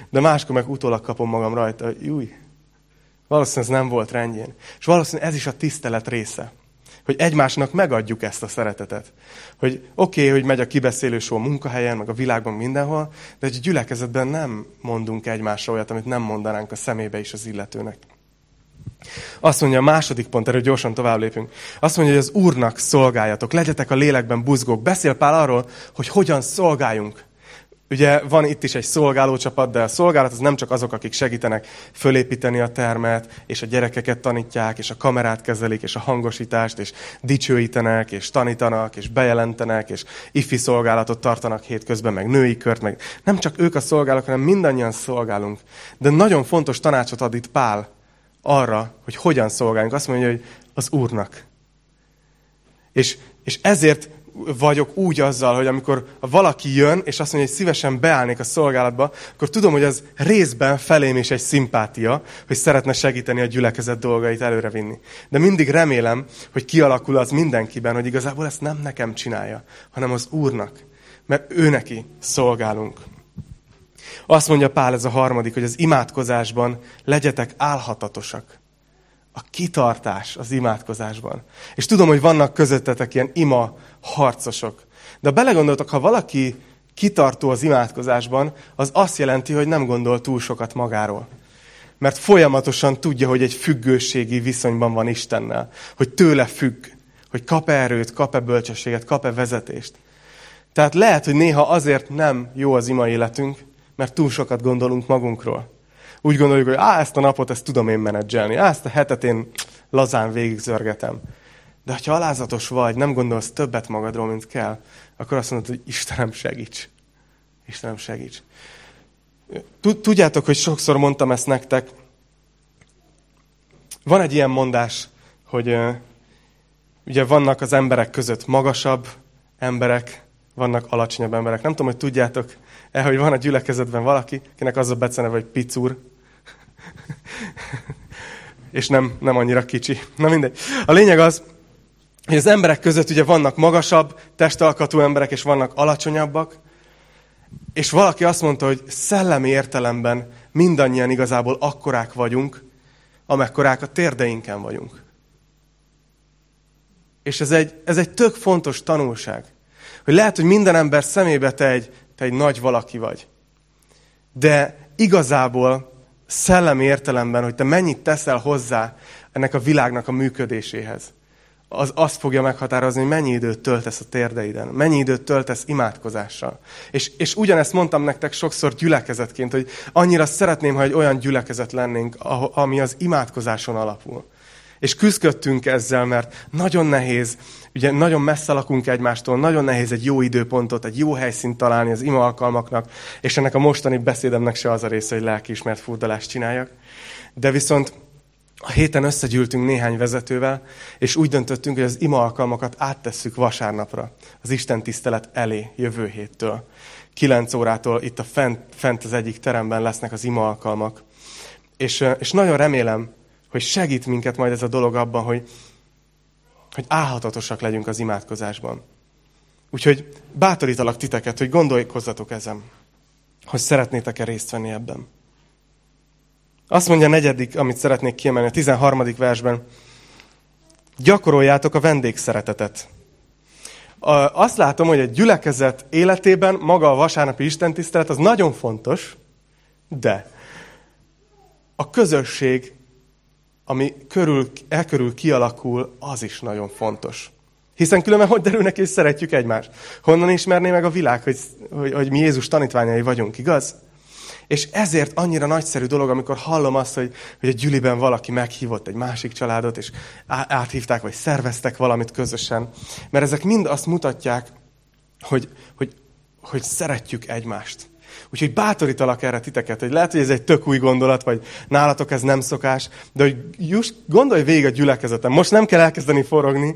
De máskor meg utólag kapom magam rajta, hogy júj, valószínűleg ez nem volt rendjén. És valószínűleg ez is a tisztelet része. Hogy egymásnak megadjuk ezt a szeretetet. Hogy oké, okay, hogy megy a kibeszélő show a munkahelyen, meg a világban mindenhol, de egy gyülekezetben nem mondunk egymásra olyat, amit nem mondanánk a szemébe is az illetőnek. Azt mondja a második pont, erről gyorsan tovább lépünk. Azt mondja, hogy az Úrnak szolgáljatok, legyetek a lélekben buzgók. Beszél Pál arról, hogy hogyan szolgáljunk. Ugye van itt is egy szolgálócsapat, de a szolgálat az nem csak azok, akik segítenek fölépíteni a termet, és a gyerekeket tanítják, és a kamerát kezelik, és a hangosítást, és dicsőítenek, és tanítanak, és bejelentenek, és ifi szolgálatot tartanak hétközben, meg női kört, meg nem csak ők a szolgálók, hanem mindannyian szolgálunk. De nagyon fontos tanácsot ad itt Pál arra, hogy hogyan szolgáljunk. Azt mondja, hogy az Úrnak. És, és ezért... vagyok úgy azzal, hogy amikor valaki jön, és azt mondja, hogy szívesen beállnék a szolgálatba, akkor tudom, hogy az részben felém is egy szimpátia, hogy szeretne segíteni a gyülekezet dolgait előrevinni. De mindig remélem, hogy kialakul az mindenkiben, hogy igazából ezt nem nekem csinálja, hanem az Úrnak, mert őneki szolgálunk. Azt mondja Pál, ez a harmadik, hogy az imádkozásban legyetek álhatatosak. A kitartás az imádkozásban. És tudom, hogy vannak közöttetek ilyen ima harcosok. De belegondoltok, ha valaki kitartó az imádkozásban, az azt jelenti, hogy nem gondol túl sokat magáról. Mert folyamatosan tudja, hogy egy függőségi viszonyban van Istennel. Hogy tőle függ. Hogy kap-e erőt, kap-e bölcsességet, kap-e vezetést. Tehát lehet, hogy néha azért nem jó az ima életünk, mert túl sokat gondolunk magunkról. Úgy gondoljuk, hogy á, ezt a napot ezt tudom én menedzselni, á, ezt a hetet én lazán végigzörgetem. De ha alázatos vagy, nem gondolsz többet magadról, mint kell, akkor azt mondod, hogy Istenem, segíts. Istenem, segíts. Tudjátok, hogy sokszor mondtam ezt nektek. Van egy ilyen mondás, hogy ugye vannak az emberek között magasabb emberek, vannak alacsonyabb emberek. Nem tudom, hogy tudjátok-e, hogy van a gyülekezetben valaki, akinek az a beceneve, hogy picúr. És nem, nem annyira kicsi. Na mindegy. A lényeg az, hogy az emberek között ugye vannak magasabb testalkatú emberek, és vannak alacsonyabbak, és valaki azt mondta, hogy szellemi értelemben mindannyian igazából akkorák vagyunk, amekkorák a térdeinken vagyunk. És ez egy, ez egy tök fontos tanulság. Hogy lehet, hogy minden ember szemébe te egy, te egy nagy valaki vagy. De igazából szellemi értelemben, hogy te mennyit teszel hozzá ennek a világnak a működéséhez, az azt fogja meghatározni, hogy mennyi időt töltesz a térdeiden, mennyi időt töltesz imádkozással. És, és ugyanezt mondtam nektek sokszor gyülekezetként, hogy annyira szeretném, ha egy olyan gyülekezet lennénk, ami az imádkozáson alapul. És küzdködtünk ezzel, mert nagyon nehéz, ugye nagyon messze lakunk egymástól, nagyon nehéz egy jó időpontot, egy jó helyszínt találni az ima alkalmaknak, és ennek a mostani beszédemnek se az a része, hogy lelkiismert furdalást csináljak. De viszont a héten összegyűltünk néhány vezetővel, és úgy döntöttünk, hogy az ima alkalmakat áttesszük vasárnapra, az Isten tisztelet elé jövő héttől. Kilenc órától itt a fent, fent az egyik teremben lesznek az ima alkalmak. És, és nagyon remélem, hogy segít minket majd ez a dolog abban, hogy, hogy álhatatosak legyünk az imádkozásban. Úgyhogy bátorítalak titeket, hogy gondolkozzatok ezen, hogy szeretnétek-e részt venni ebben. Azt mondja a negyedik, amit szeretnék kiemelni, a tizenharmadik versben, gyakoroljátok a vendégszeretetet. Azt látom, hogy egy gyülekezet életében maga a vasárnapi istentisztelet az nagyon fontos, de a közösség, ami körül, e körül kialakul, az is nagyon fontos. Hiszen különben hogy derül neki, hogy szeretjük egymást? Honnan ismerné meg a világ, hogy, hogy, hogy mi Jézus tanítványai vagyunk, igaz? És ezért annyira nagyszerű dolog, amikor hallom azt, hogy, hogy egy gyüliben valaki meghívott egy másik családot, és áthívták, vagy szerveztek valamit közösen. Mert ezek mind azt mutatják, hogy, hogy, hogy szeretjük egymást. Úgyhogy bátorítalak erre titeket, hogy lehet, hogy ez egy tök új gondolat, vagy nálatok ez nem szokás, de hogy just gondolj végig a gyülekezeten. Most nem kell elkezdeni forogni.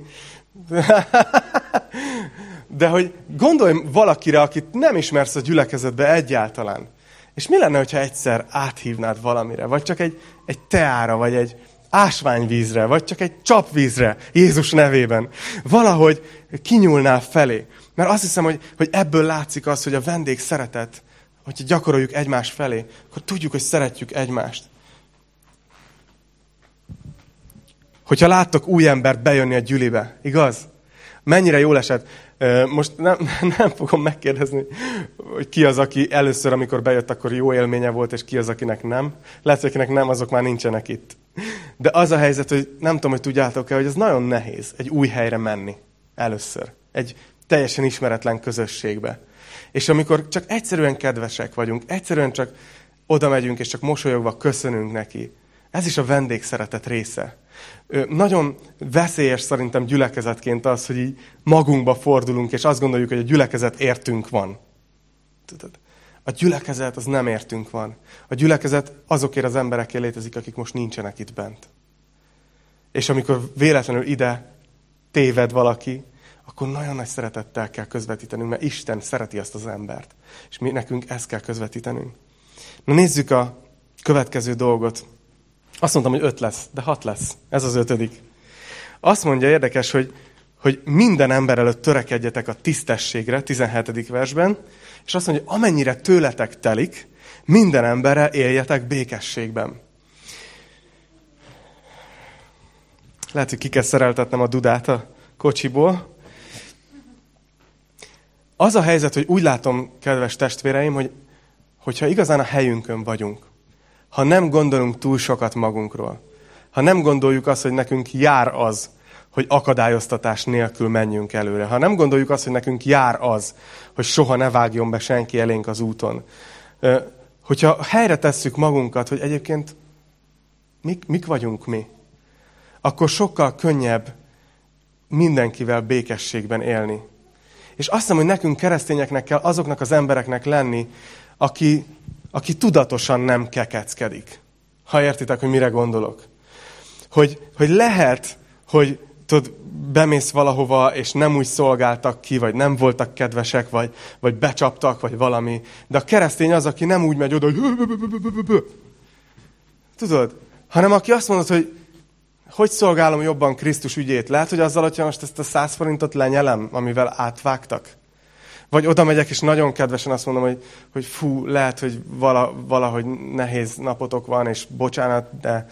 De hogy gondolj valakire, akit nem ismersz a gyülekezetbe egyáltalán. És mi lenne, hogyha egyszer áthívnád valamire? Vagy csak egy, egy teára, vagy egy ásványvízre, vagy csak egy csapvízre, Jézus nevében. Valahogy kinyúlnál felé. Mert azt hiszem, hogy, hogy ebből látszik az, hogy a vendég szeretet, hogyha gyakoroljuk egymás felé, akkor tudjuk, hogy szeretjük egymást. Hogyha láttok új embert bejönni a gyülibe, igaz? Mennyire jól esett. Most nem, nem fogom megkérdezni, hogy ki az, aki először, amikor bejött, akkor jó élménye volt, és ki az, akinek nem. Lehet, hogy akinek nem, azok már nincsenek itt. De az a helyzet, hogy nem tudom, hogy tudjátok-e, hogy ez nagyon nehéz egy új helyre menni először. Egy teljesen ismeretlen közösségbe. És amikor csak egyszerűen kedvesek vagyunk, egyszerűen csak oda megyünk, és csak mosolyogva köszönünk neki. Ez is a vendégszeretet része. Nagyon veszélyes szerintem gyülekezetként az, hogy így magunkba fordulunk, és azt gondoljuk, hogy a gyülekezet értünk van. Tudod? A gyülekezet az nem értünk van. A gyülekezet azokért az emberekért létezik, akik most nincsenek itt bent. És amikor véletlenül ide téved valaki, akkor nagyon nagy szeretettel kell közvetítenünk, mert Isten szereti azt az embert. És mi nekünk ezt kell közvetítenünk. Na nézzük a következő dolgot. Azt mondtam, hogy öt lesz, de hat lesz. Ez az ötödik. Azt mondja, érdekes, hogy, hogy minden ember előtt törekedjetek a tisztességre, tizenhetedik versben, és azt mondja, amennyire tőletek telik, minden emberrel éljetek békességben. Lehet, hogy ki kell szereltetnem a dudát a kocsiból. Az a helyzet, hogy úgy látom, kedves testvéreim, hogy hogyha igazán a helyünkön vagyunk, ha nem gondolunk túl sokat magunkról, ha nem gondoljuk azt, hogy nekünk jár az, hogy akadályoztatás nélkül menjünk előre, ha nem gondoljuk azt, hogy nekünk jár az, hogy soha ne vágjon be senki elénk az úton, hogyha helyre tesszük magunkat, hogy egyébként mik, mik vagyunk mi, akkor sokkal könnyebb mindenkivel békességben élni. És azt hiszem, hogy nekünk keresztényeknek kell azoknak az embereknek lenni, aki, aki tudatosan nem kekeckedik. Ha értitek, hogy mire gondolok. Hogy, hogy lehet, hogy tudod, bemész valahova, és nem úgy szolgáltak ki, vagy nem voltak kedvesek, vagy, vagy becsaptak, vagy valami. De a keresztény az, aki nem úgy megy oda, hogy... Tudod? Hanem aki azt mondod, hogy hogy szolgálom jobban Krisztus ügyét? Lehet, hogy azzal, hogyha most ezt a száz forintot lenyelem, amivel átvágtak? Vagy oda megyek, és nagyon kedvesen azt mondom, hogy, hogy fú, lehet, hogy vala, valahogy nehéz napotok van, és bocsánat, de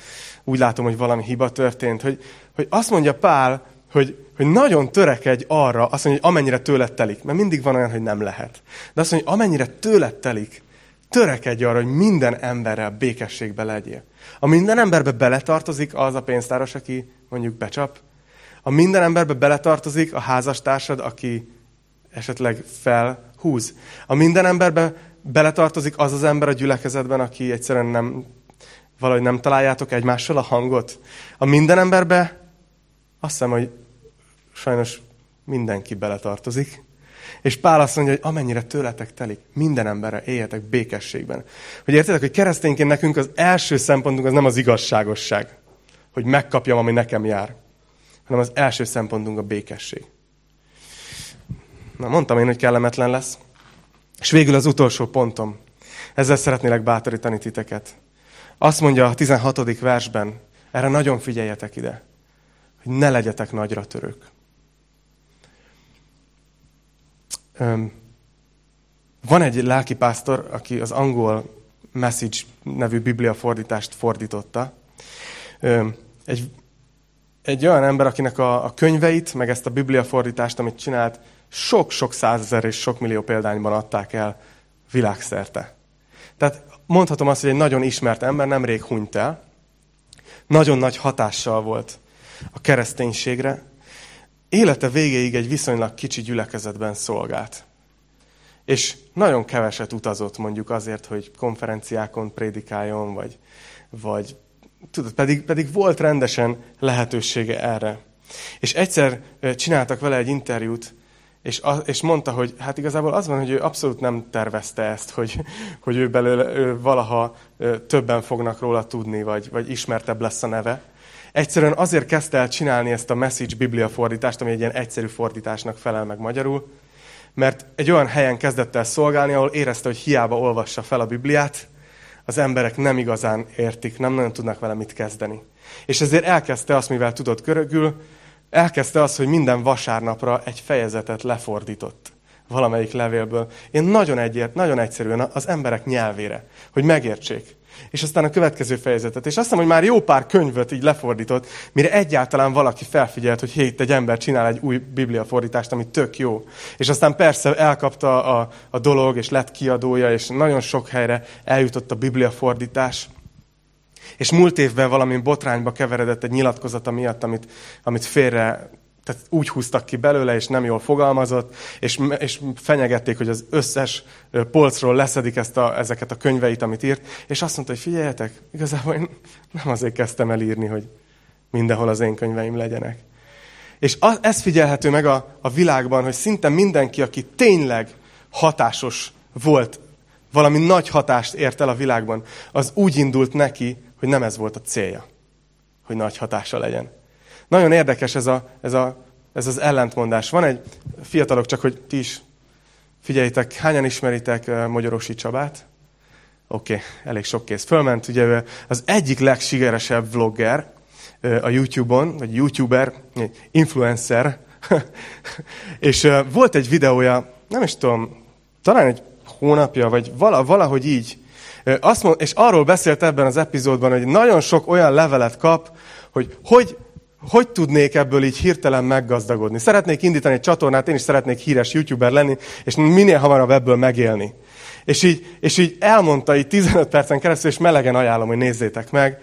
úgy látom, hogy valami hiba történt. Hogy, hogy azt mondja Pál, hogy, hogy nagyon törekedj arra, azt mondja, hogy amennyire tőled telik, mert mindig van olyan, hogy nem lehet. De azt mondja, hogy amennyire tőled telik, törekedj arra, hogy minden emberrel békességbe legyél. A minden emberbe beletartozik az a pénztáros, aki mondjuk becsap. A minden emberbe beletartozik a házastársad, aki esetleg felhúz. A minden emberbe beletartozik az az ember a gyülekezetben, aki egyszerűen nem, valahogy nem találjátok egymással a hangot. A minden emberbe azt hiszem, hogy sajnos mindenki beletartozik. És Pál azt mondja, hogy amennyire tőletek telik, minden emberre éljetek békességben. Hogy értetek, hogy keresztényként nekünk az első szempontunk az nem az igazságosság, hogy megkapjam, ami nekem jár, hanem az első szempontunk a békesség. Na, mondtam én, hogy kellemetlen lesz. És végül az utolsó pontom. Ezzel szeretnélek bátorítani titeket. Azt mondja a tizenhatodik versben, erre nagyon figyeljetek ide, hogy ne legyetek nagyra törők. Van egy lelkipásztor, aki az angol Message nevű biblia fordítást fordította. Egy, egy olyan ember, akinek a, a könyveit, meg ezt a biblia fordítást, amit csinált, sok-sok százezer és sok millió példányban adták el világszerte. Tehát mondhatom azt, hogy egy nagyon ismert ember nemrég hunyt el, nagyon nagy hatással volt a kereszténységre, élete végéig egy viszonylag kicsi gyülekezetben szolgált. És nagyon keveset utazott mondjuk azért, hogy konferenciákon prédikáljon, vagy, vagy tudod, pedig, pedig volt rendesen lehetősége erre. És egyszer csináltak vele egy interjút, és, a, és mondta, hogy hát igazából az van, hogy ő abszolút nem tervezte ezt, hogy, hogy ő belőle ő valaha többen fognak róla tudni, vagy, vagy ismertebb lesz a neve. Egyszerűen azért kezdte el csinálni ezt a Message Biblia fordítást, ami egy ilyen egyszerű fordításnak felel meg magyarul, mert egy olyan helyen kezdett el szolgálni, ahol érezte, hogy hiába olvassa fel a Bibliát, az emberek nem igazán értik, nem nagyon tudnak vele mit kezdeni. És ezért elkezdte azt, mivel tudott körögül, elkezdte azt, hogy minden vasárnapra egy fejezetet lefordított valamelyik levélből. Én nagyon egyért, nagyon egyszerűen az emberek nyelvére, hogy megértsék. És aztán a következő fejezetet. És azt hiszem, hogy már jó pár könyvet így lefordított, mire egyáltalán valaki felfigyelt, hogy hé, itt egy ember csinál egy új bibliafordítást, ami tök jó. És aztán persze elkapta a, a dolog, és lett kiadója, és nagyon sok helyre eljutott a bibliafordítás. És múlt évben valami botrányba keveredett egy nyilatkozata miatt, amit, amit félre... Tehát úgy húztak ki belőle, és nem jól fogalmazott, és, és fenyegették, hogy az összes polcról leszedik ezt a, ezeket a könyveit, amit írt, és azt mondta, hogy figyeljetek, igazából én nem azért kezdtem el írni, hogy mindenhol az én könyveim legyenek. És az, ez figyelhető meg a, a világban, hogy szinte mindenki, aki tényleg hatásos volt, valami nagy hatást ért el a világban, az úgy indult neki, hogy nem ez volt a célja, hogy nagy hatása legyen. Nagyon érdekes ez, a, ez, a, ez az ellentmondás. Van egy fiatalok, csak hogy ti is figyeljétek, hányan ismeritek Mogyorosy Csabát? Oké, okay, elég sok kész fölment. Ugye ő az egyik legsikeresebb vlogger a YouTube-on, vagy YouTuber, influencer. És volt egy videója, nem is tudom, talán egy hónapja, vagy valahogy így. Azt mond, és arról beszélt ebben az epizódban, hogy nagyon sok olyan levelet kap, hogy hogy... Hogy tudnék ebből így hirtelen meggazdagodni? Szeretnék indítani egy csatornát, én is szeretnék híres youtuber lenni, és minél hamarabb ebből megélni. És így, és így elmondta így tizenöt percen keresztül, és melegen ajánlom, hogy nézzétek meg.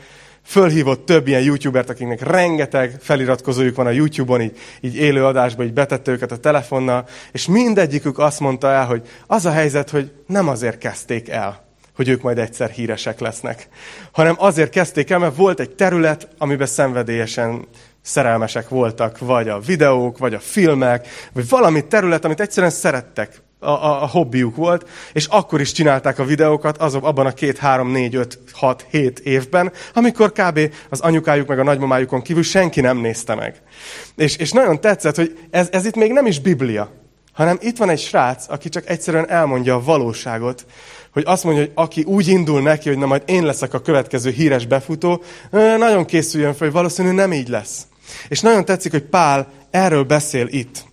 Fölhívott több ilyen youtubert, akiknek rengeteg feliratkozójuk van a YouTube-on, így, így élő adásba, így betette őket a telefonnal, és mindegyikük azt mondta el, hogy az a helyzet, hogy nem azért kezdték el, hogy ők majd egyszer híresek lesznek, hanem azért kezdték el, mert volt egy terület, amiben szenvedélyesen szerelmesek voltak, vagy a videók, vagy a filmek, vagy valami terület, amit egyszerűen szerettek, a, a, a hobbiuk volt, és akkor is csinálták a videókat azok abban a két, három, négy, öt, hat, hét évben, amikor kb. Az anyukájuk meg a nagymamájukon kívül senki nem nézte meg. És, és nagyon tetszett, hogy ez, ez itt még nem is Biblia, hanem itt van egy srác, aki csak egyszerűen elmondja a valóságot, hogy azt mondja, hogy aki úgy indul neki, hogy na majd én leszek a következő híres befutó, nagyon készüljön fel, hogy valószínűleg nem így lesz. És nagyon tetszik, hogy Pál erről beszél itt.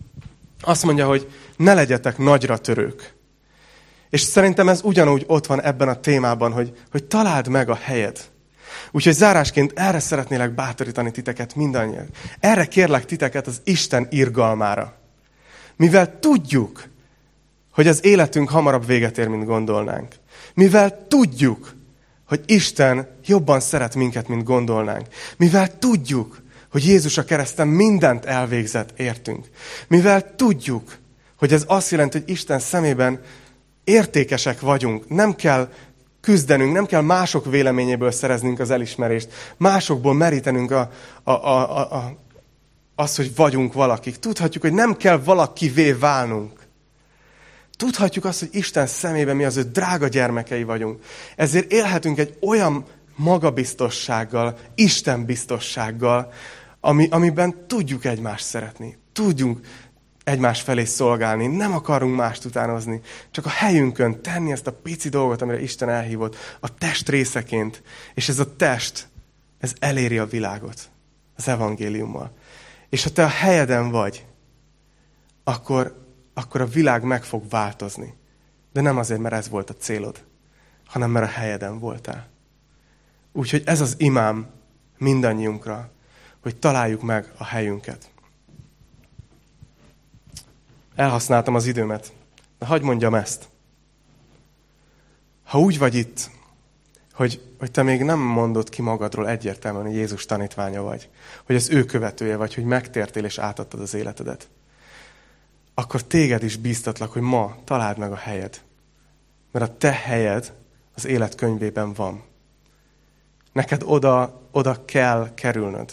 Azt mondja, hogy ne legyetek nagyra törők. És szerintem ez ugyanúgy ott van ebben a témában, hogy, hogy találd meg a helyed. Úgyhogy zárásként erre szeretnélek bátorítani titeket mindannyian. Erre kérlek titeket az Isten irgalmára. Mivel tudjuk, hogy az életünk hamarabb véget ér, mint gondolnánk. Mivel tudjuk, hogy Isten jobban szeret minket, mint gondolnánk. Mivel tudjuk, hogy Jézus a kereszten mindent elvégzett értünk. Mivel tudjuk, hogy ez azt jelenti, hogy Isten szemében értékesek vagyunk. Nem kell küzdenünk, nem kell mások véleményéből szereznünk az elismerést. Másokból merítenünk a, a, a, a, a, azt, hogy vagyunk valakik. Tudhatjuk, hogy nem kell valakivé válnunk. Tudhatjuk azt, hogy Isten szemében mi az ő drága gyermekei vagyunk. Ezért élhetünk egy olyan magabiztossággal, Isten biztossággal, ami, amiben tudjuk egymást szeretni. Tudjunk egymás felé szolgálni. Nem akarunk mást utánozni. Csak a helyünkön tenni ezt a pici dolgot, amire Isten elhívott. A test részeként. És ez a test, ez eléri a világot. Az evangéliummal. És ha te a helyeden vagy, akkor... akkor a világ meg fog változni. De nem azért, mert ez volt a célod, hanem mert a helyeden voltál. Úgyhogy ez az imám mindannyiunkra, hogy találjuk meg a helyünket. Elhasználtam az időmet, de hadd mondjam ezt. Ha úgy vagy itt, hogy, hogy te még nem mondod ki magadról egyértelműen, hogy Jézus tanítványa vagy, hogy az ő követője vagy, hogy megtértél és átadtad az életedet, akkor téged is bíztatlak, hogy ma találd meg a helyed. Mert a te helyed az élet könyvében van. Neked oda, oda kell kerülnöd.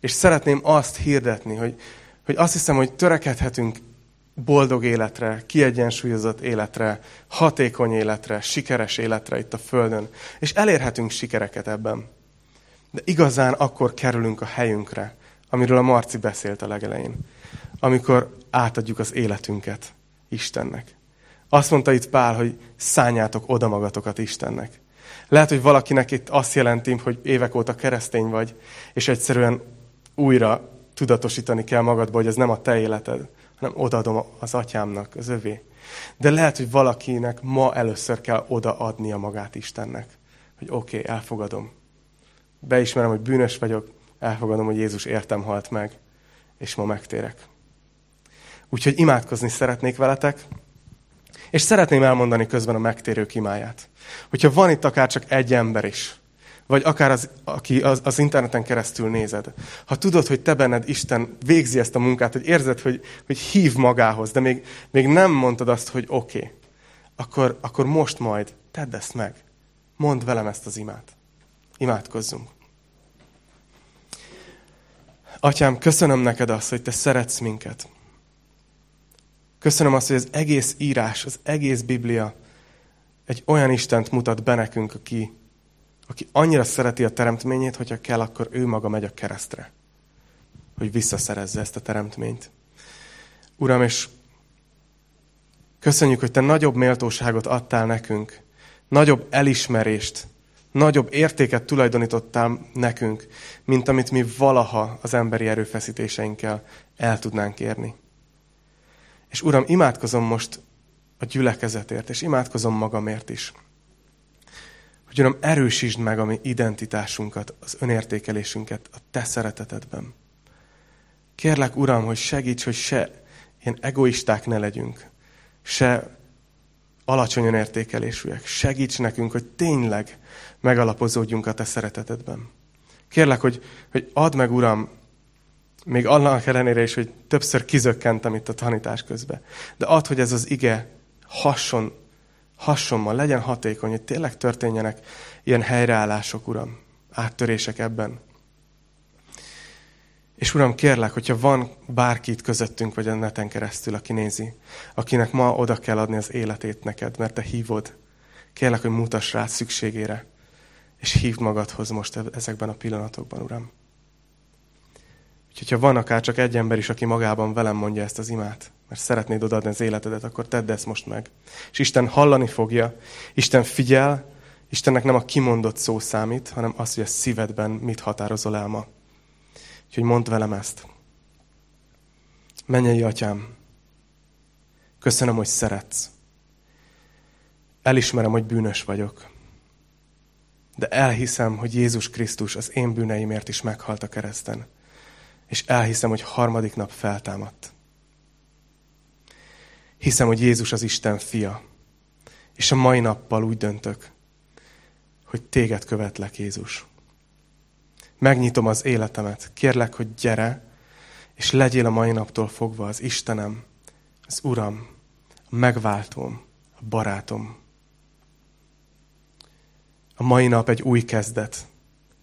És szeretném azt hirdetni, hogy, hogy azt hiszem, hogy törekedhetünk boldog életre, kiegyensúlyozott életre, hatékony életre, sikeres életre itt a Földön. És elérhetünk sikereket ebben. De igazán akkor kerülünk a helyünkre, amiről a Marci beszélt a legelején. Amikor átadjuk az életünket Istennek. Azt mondta itt Pál, hogy szánjátok oda magatokat Istennek. Lehet, hogy valakinek itt azt jelenti, hogy évek óta keresztény vagy, és egyszerűen újra tudatosítani kell magadba, hogy ez nem a te életed, hanem odaadom az atyámnak, az övé. De lehet, hogy valakinek ma először kell odaadnia magát Istennek. Hogy oké, okay, elfogadom. Beismerem, hogy bűnös vagyok, elfogadom, hogy Jézus értem halt meg, és ma megtérek. Úgyhogy imádkozni szeretnék veletek, és szeretném elmondani közben a megtérők imáját. Hogyha van itt akár csak egy ember is, vagy akár az, aki az, az interneten keresztül nézed, ha tudod, hogy te benned Isten végzi ezt a munkát, hogy érzed, hogy, hogy hív magához, de még, még nem mondtad azt, hogy oké, okay, akkor, akkor most majd tedd ezt meg. Mondd velem ezt az imát. Imádkozzunk. Atyám, köszönöm neked azt, hogy te szeretsz minket. Köszönöm azt, hogy az egész írás, az egész Biblia egy olyan Istent mutat be nekünk, aki, aki annyira szereti a teremtményét, hogyha kell, akkor ő maga megy a keresztre, hogy visszaszerezze ezt a teremtményt. Uram, és köszönjük, hogy te nagyobb méltóságot adtál nekünk, nagyobb elismerést, nagyobb értéket tulajdonítottál nekünk, mint amit mi valaha az emberi erőfeszítéseinkkel el tudnánk érni. És Uram, imádkozom most a gyülekezetért, és imádkozom magamért is. Hogy Uram, erősítsd meg a mi identitásunkat, az önértékelésünket a te szeretetedben. Kérlek, Uram, hogy segíts, hogy se ilyen egoisták ne legyünk, se alacsony önértékelésűek. Segíts nekünk, hogy tényleg megalapozódjunk a te szeretetedben. Kérlek, hogy, hogy add meg, Uram, még annak ellenére is, hogy többször kizökkentem itt a tanítás közben. De add, hogy ez az ige hasson, hassonban, legyen hatékony, hogy tényleg történjenek ilyen helyreállások, Uram, áttörések ebben. És Uram, kérlek, hogyha van bárki itt közöttünk, vagy a neten keresztül, aki nézi, akinek ma oda kell adni az életét neked, mert te hívod, kérlek, hogy mutass rá szükségére, és hívd magadhoz most ezekben a pillanatokban, Uram. Úgyhogy, ha van akár csak egy ember is, aki magában velem mondja ezt az imát, mert szeretnéd odaadni az életedet, akkor tedd ezt most meg. És Isten hallani fogja, Isten figyel, Istennek nem a kimondott szó számít, hanem az, hogy a szívedben mit határozol el ma. Úgyhogy mondd velem ezt. Mennyei Atyám, köszönöm, hogy szeretsz. Elismerem, hogy bűnös vagyok. de elhiszem, hogy Jézus Krisztus az én bűneimért is meghalt a kereszten. És elhiszem, hogy harmadik nap feltámadt. Hiszem, hogy Jézus az Isten fia. És a mai nappal úgy döntök, hogy téged követlek, Jézus. Megnyitom az életemet. Kérlek, hogy gyere, és legyél a mai naptól fogva az Istenem, az Uram, a megváltóm, a barátom. A mai nap egy új kezdet.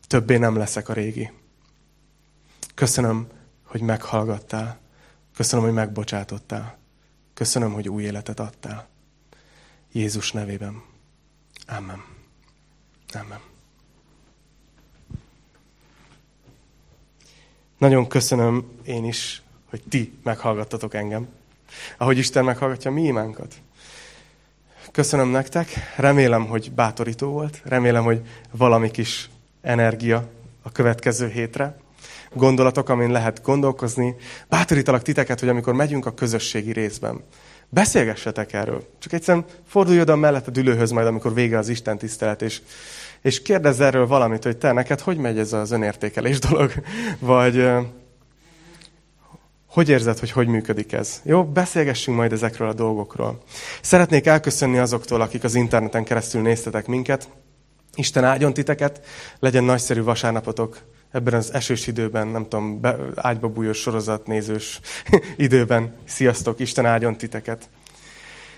Többé nem leszek a régi. Köszönöm, hogy meghallgattál. Köszönöm, hogy megbocsátottál. Köszönöm, hogy új életet adtál. Jézus nevében. Amen. Amen. Nagyon köszönöm én is, hogy ti meghallgattatok engem. Ahogy Isten meghallgatja mi imánkat. Köszönöm nektek. Remélem, hogy bátorító volt. Remélem, hogy valami kis energia a következő hétre. Gondolatok, amin lehet gondolkozni. Bátorítalak titeket, hogy amikor megyünk a közösségi részben, beszélgessetek erről. Csak egyszerűen fordulj oda mellett a dülőhöz majd, amikor vége az Isten tisztelet, és, és kérdezz erről valamit, hogy te, neked hogy megy ez az önértékelés dolog? Vagy hogy érzed, hogy hogy működik ez? Jó, beszélgessünk majd ezekről a dolgokról. Szeretnék elköszönni azoktól, akik az interneten keresztül néztetek minket. Isten áldjon titeket, legyen nagyszerű vasárnapotok. Ebben az esős időben, nem tudom, ágyba bújós sorozatnézős időben. Sziasztok, Isten áldjon titeket!